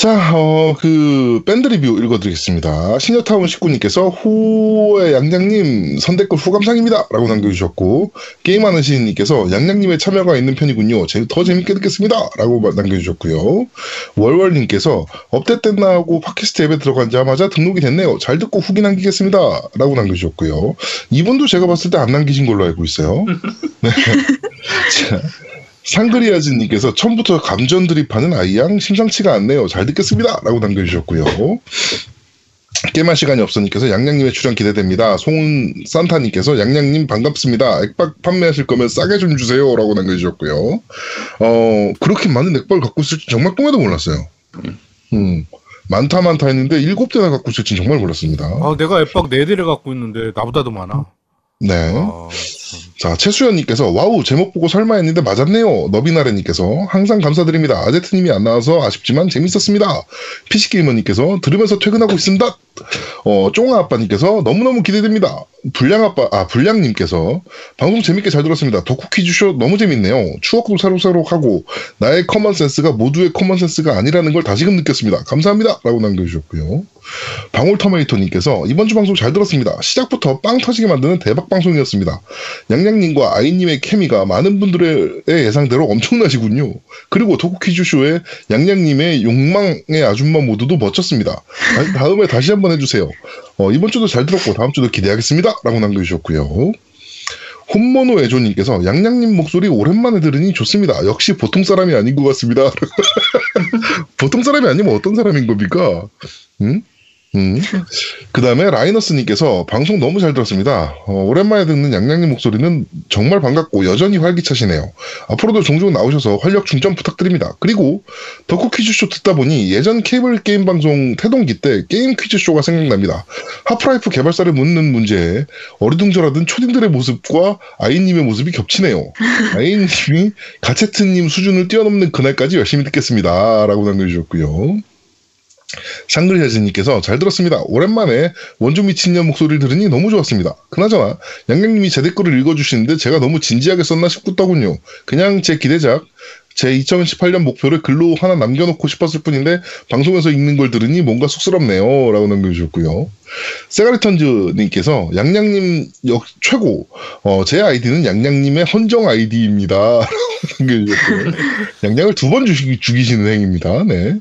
자, 어, 그 밴드 리뷰 읽어드리겠습니다. 신여타운 십구 님께서 호의 양양님 선댓글 후감상입니다 라고 남겨주셨고, 게임하는 시인님께서 양양님의 참여가 있는 편이군요. 제, 더 재밌게 듣겠습니다 라고 남겨주셨고요. 월월님께서 업데이트됐나 하고 팟캐스트 앱에 들어간자마자 등록이 됐네요. 잘 듣고 후기 남기겠습니다 라고 남겨주셨고요. 이분도 제가 봤을 때 안 남기신 걸로 알고 있어요. 네. 자, 상그리아즈님께서 처음부터 감전 드립하는 아이양 심상치가 않네요. 잘 듣겠습니다 라고 남겨주셨고요. 게임할 시간이 없어님께서 양양님의 출연 기대됩니다. 송산타님께서 양양님 반갑습니다. 액박 판매하실 거면 싸게 좀 주세요 라고 남겨주셨고요. 어, 그렇게 많은 액박을 갖고 있을지 정말 꿈에도 몰랐어요. 음, 많다 많다 했는데 일곱 대나 갖고 있을지 정말 몰랐습니다. 아, 내가 액박 네 대를 갖고 있는데 나보다 더 많아. 네. 아, 자, 최수연님께서 와우 제목 보고 설마 했는데 맞았네요. 너비나래님께서 항상 감사드립니다. 아제트님이 안 나와서 아쉽지만 재밌었습니다. 피시게이머님께서 들으면서 퇴근하고 있습니다. 어, 쫑아아빠님께서 너무너무 기대됩니다. 불량아빠, 아, 불량님께서 방송 재밌게 잘 들었습니다. 덕후 퀴즈쇼 너무 재밌네요. 추억도 새록새록하고 나의 커먼센스가 모두의 커먼센스가 아니라는 걸 다시금 느꼈습니다. 감사합니다 라고 남겨주셨고요. 방울터메이토님께서 이번 주 방송 잘 들었습니다. 시작부터 빵 터지게 만드는 대박 방송이었습니다. 양양님과 아이님의 케미가 많은 분들의 예상대로 엄청나시군요. 그리고 덕후 퀴즈쇼에 양양님의 욕망의 아줌마 모두도 멋졌습니다. 다음에 다시 한번 해주세요. 어, 이번 주도 잘 들었고 다음 주도 기대하겠습니다 라고 남겨주셨고요. 홈모노 애조님께서 양양님 목소리 오랜만에 들으니 좋습니다. 역시 보통 사람이 아닌 것 같습니다. 보통 사람이 아니면 어떤 사람인 겁니까? 응? 음. 그 다음에 라이너스님께서 방송 너무 잘 들었습니다. 어, 오랜만에 듣는 양양님 목소리는 정말 반갑고 여전히 활기차시네요. 앞으로도 종종 나오셔서 활력 충전 부탁드립니다. 그리고 덕후 퀴즈쇼 듣다 보니 예전 케이블 게임 방송 태동기 때 게임 퀴즈쇼가 생각납니다. 하프라이프 개발사를 묻는 문제에 어리둥절하던 초딩들의 모습과 아이님의 모습이 겹치네요. 아이님이 가체트님 수준을 뛰어넘는 그날까지 열심히 듣겠습니다 라고 남겨주셨고요. 샹그리아즈님께서 잘 들었습니다. 오랜만에 원조 미친년 목소리를 들으니 너무 좋았습니다. 그나저나 양양님이 제 댓글을 읽어주시는데 제가 너무 진지하게 썼나 싶더군요. 그냥 제 기대작 제 이천십팔 년 목표를 글로 하나 남겨놓고 싶었을 뿐인데 방송에서 읽는 걸 들으니 뭔가 쑥스럽네요 라고 남겨주셨고요. 세가리턴즈님께서 양양님 역 최고. 어, 제 아이디는 양양님의 헌정 아이디입니다 남겨주셨고요. 양양을 두 번 죽이시는 행위입니다. 네.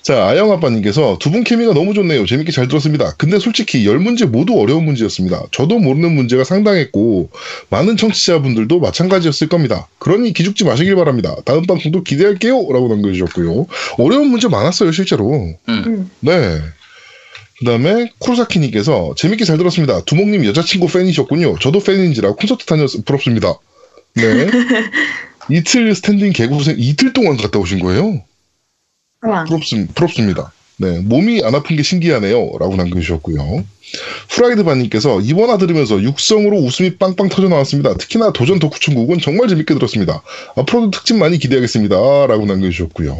자, 아영아빠님께서 두 분 케미가 너무 좋네요. 재밌게 잘 들었습니다. 근데 솔직히 열 문제 모두 어려운 문제였습니다. 저도 모르는 문제가 상당했고 많은 청취자분들도 마찬가지였을 겁니다. 그러니 기죽지 마시길 바랍니다. 다음 방송도 기대할게요 라고 남겨주셨고요. 어려운 문제 많았어요 실제로. 음. 네. 그 다음에 쿠로사키님께서 재밌게 잘 들었습니다. 두목님 여자친구 팬이셨군요. 저도 팬인지라 콘서트 다녀서 부럽습니다. 네. 이틀 스탠딩 개구생 이틀 동안 갔다 오신 거예요? 부럽습, 부럽습니다. 네, 몸이 안 아픈 게 신기하네요 라고 남겨주셨고요. 후라이드바님께서 이번 화 들으면서 육성으로 웃음이 빵빵 터져 나왔습니다. 특히나 도전 덕후천국은 정말 재밌게 들었습니다. 앞으로도 특집 많이 기대하겠습니다 라고 남겨주셨고요.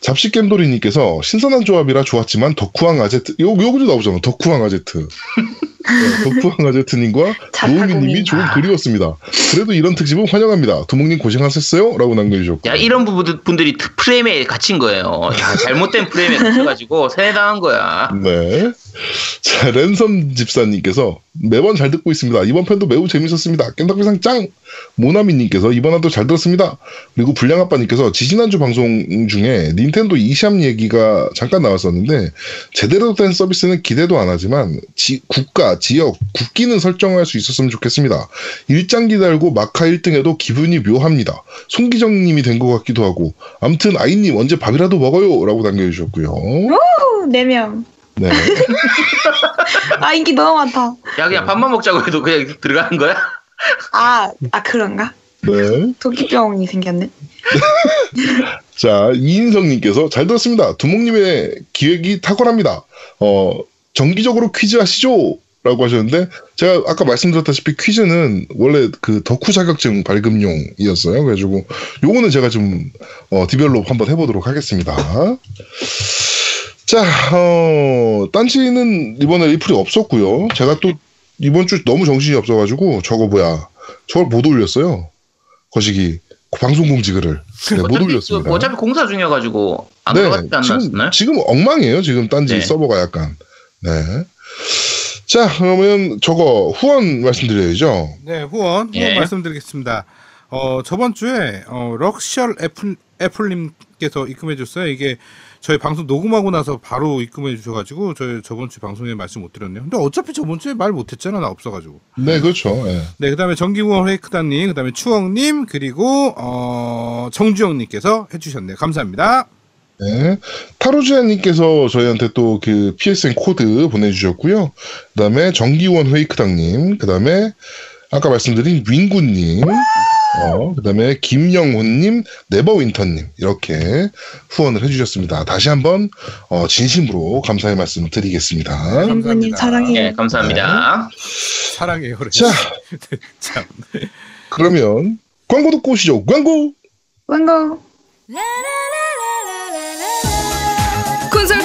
잡식겜돌이님께서 신선한 조합이라 좋았지만 덕후왕 아제트 요, 요구도 나오잖아. 덕후왕 아제트 네, 덕후왕 아제트님과 노우미님이 조금 그리웠습니다. 그래도 이런 특집은 환영합니다. 두목님 고생하셨어요 라고 남겨주셨고, 야, 이런 분들이 프레임에 갇힌 거예요. 야, 잘못된 프레임에 갇혀가지고 세뇌당한 거야. 네. 자, 랜섬 집사님께서 매번 잘 듣고 있습니다. 이번 편도 매우 재밌었습니다. 겜덕비상 짱! 모나미님께서 이번 화도 잘 들었습니다. 그리고 불량아빠님께서 지지난주 방송 중에 닌텐도 이샵 얘기가 잠깐 나왔었는데 제대로 된 서비스는 기대도 안 하지만 지, 국가, 지역, 국기는 설정할 수 있었으면 좋겠습니다. 일장기 달고 마카 일 등에도 기분이 묘합니다. 송기정님이 된 것 같기도 하고. 암튼 아이님 언제 밥이라도 먹어요 라고 남겨주셨고요. 오! 네 명. 네. 아, 인기 너무 많다. 야, 그냥 밥만 먹자고 해도 그냥 들어가는 거야? 아, 아 그런가? 네. 도끼병이 생겼네. 자, 이인성님께서 잘 들었습니다. 두목님의 기획이 탁월합니다. 어, 정기적으로 퀴즈 하시죠 라고 하셨는데, 제가 아까 말씀드렸다시피 퀴즈는 원래 그 덕후 자격증 발급용이었어요. 그래가지고 요거는 제가 좀 어, 디벨롭 한번 해보도록 하겠습니다. 자, 어, 딴지는 이번에 리플이 없었고요. 제가 또 이번 주 너무 정신이 없어가지고 저거 뭐야 저걸 못 올렸어요. 거시기 방송 공지글을 네, 못 올렸습니다. 그, 어차피 공사 중이어가지고 안 올라갔지 네, 않았나요? 지금, 지금 엉망이에요. 지금 딴지 네. 서버가 약간. 네. 자, 그러면 저거 후원 말씀드려야죠. 네, 후원, 후원 예. 말씀드리겠습니다. 어, 저번 주에 어, 럭셜 애플, 애플님께서 입금해줬어요. 이게 저희 방송 녹음하고 나서 바로 입금해 주셔가지고 저희 저번 주 방송에 말씀 못 드렸네요. 근데 어차피 저번 주에 말 못했잖아, 나 없어가지고. 네, 그렇죠. 네, 네 그다음에 정기구원 헤이크다님, 그다음에 추억님, 그리고 어, 정주영님께서 해주셨네요. 감사합니다. 네, 타로지아님께서 저희한테 또 그 피에스엔 코드 보내주셨고요. 그다음에 정기구원 헤이크당님, 그다음에 아까 말씀드린 윙구님. 어, 그 다음에 김영훈님, 네버윈터님 이렇게 후원을 해주셨습니다. 다시 한번 어, 진심으로 감사의 말씀 드리겠습니다. 감사합니다. 사랑해요. 네, 감사합니다. 네. 사랑해요. 그래. 자, 참. 그러면 광고 듣고 오시죠. 광고. 광고. 콘솔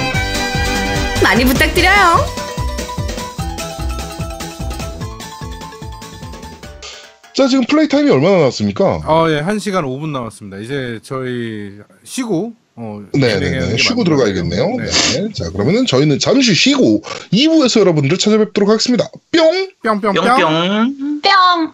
많이 부탁드려요. 자, 지금 플레이 타임이 얼마나 남았습니까? 아, 예, 한 시간 오 분 남았습니다. 이제 저희 쉬고 어, 네네네, 쉬고 들어가야겠네요. 네. 네. 자, 그러면은 저희는 잠시 쉬고 이 부에서 여러분들 찾아뵙도록 하겠습니다. 뿅! 뿅뿅뿅! 뿅! 뿅!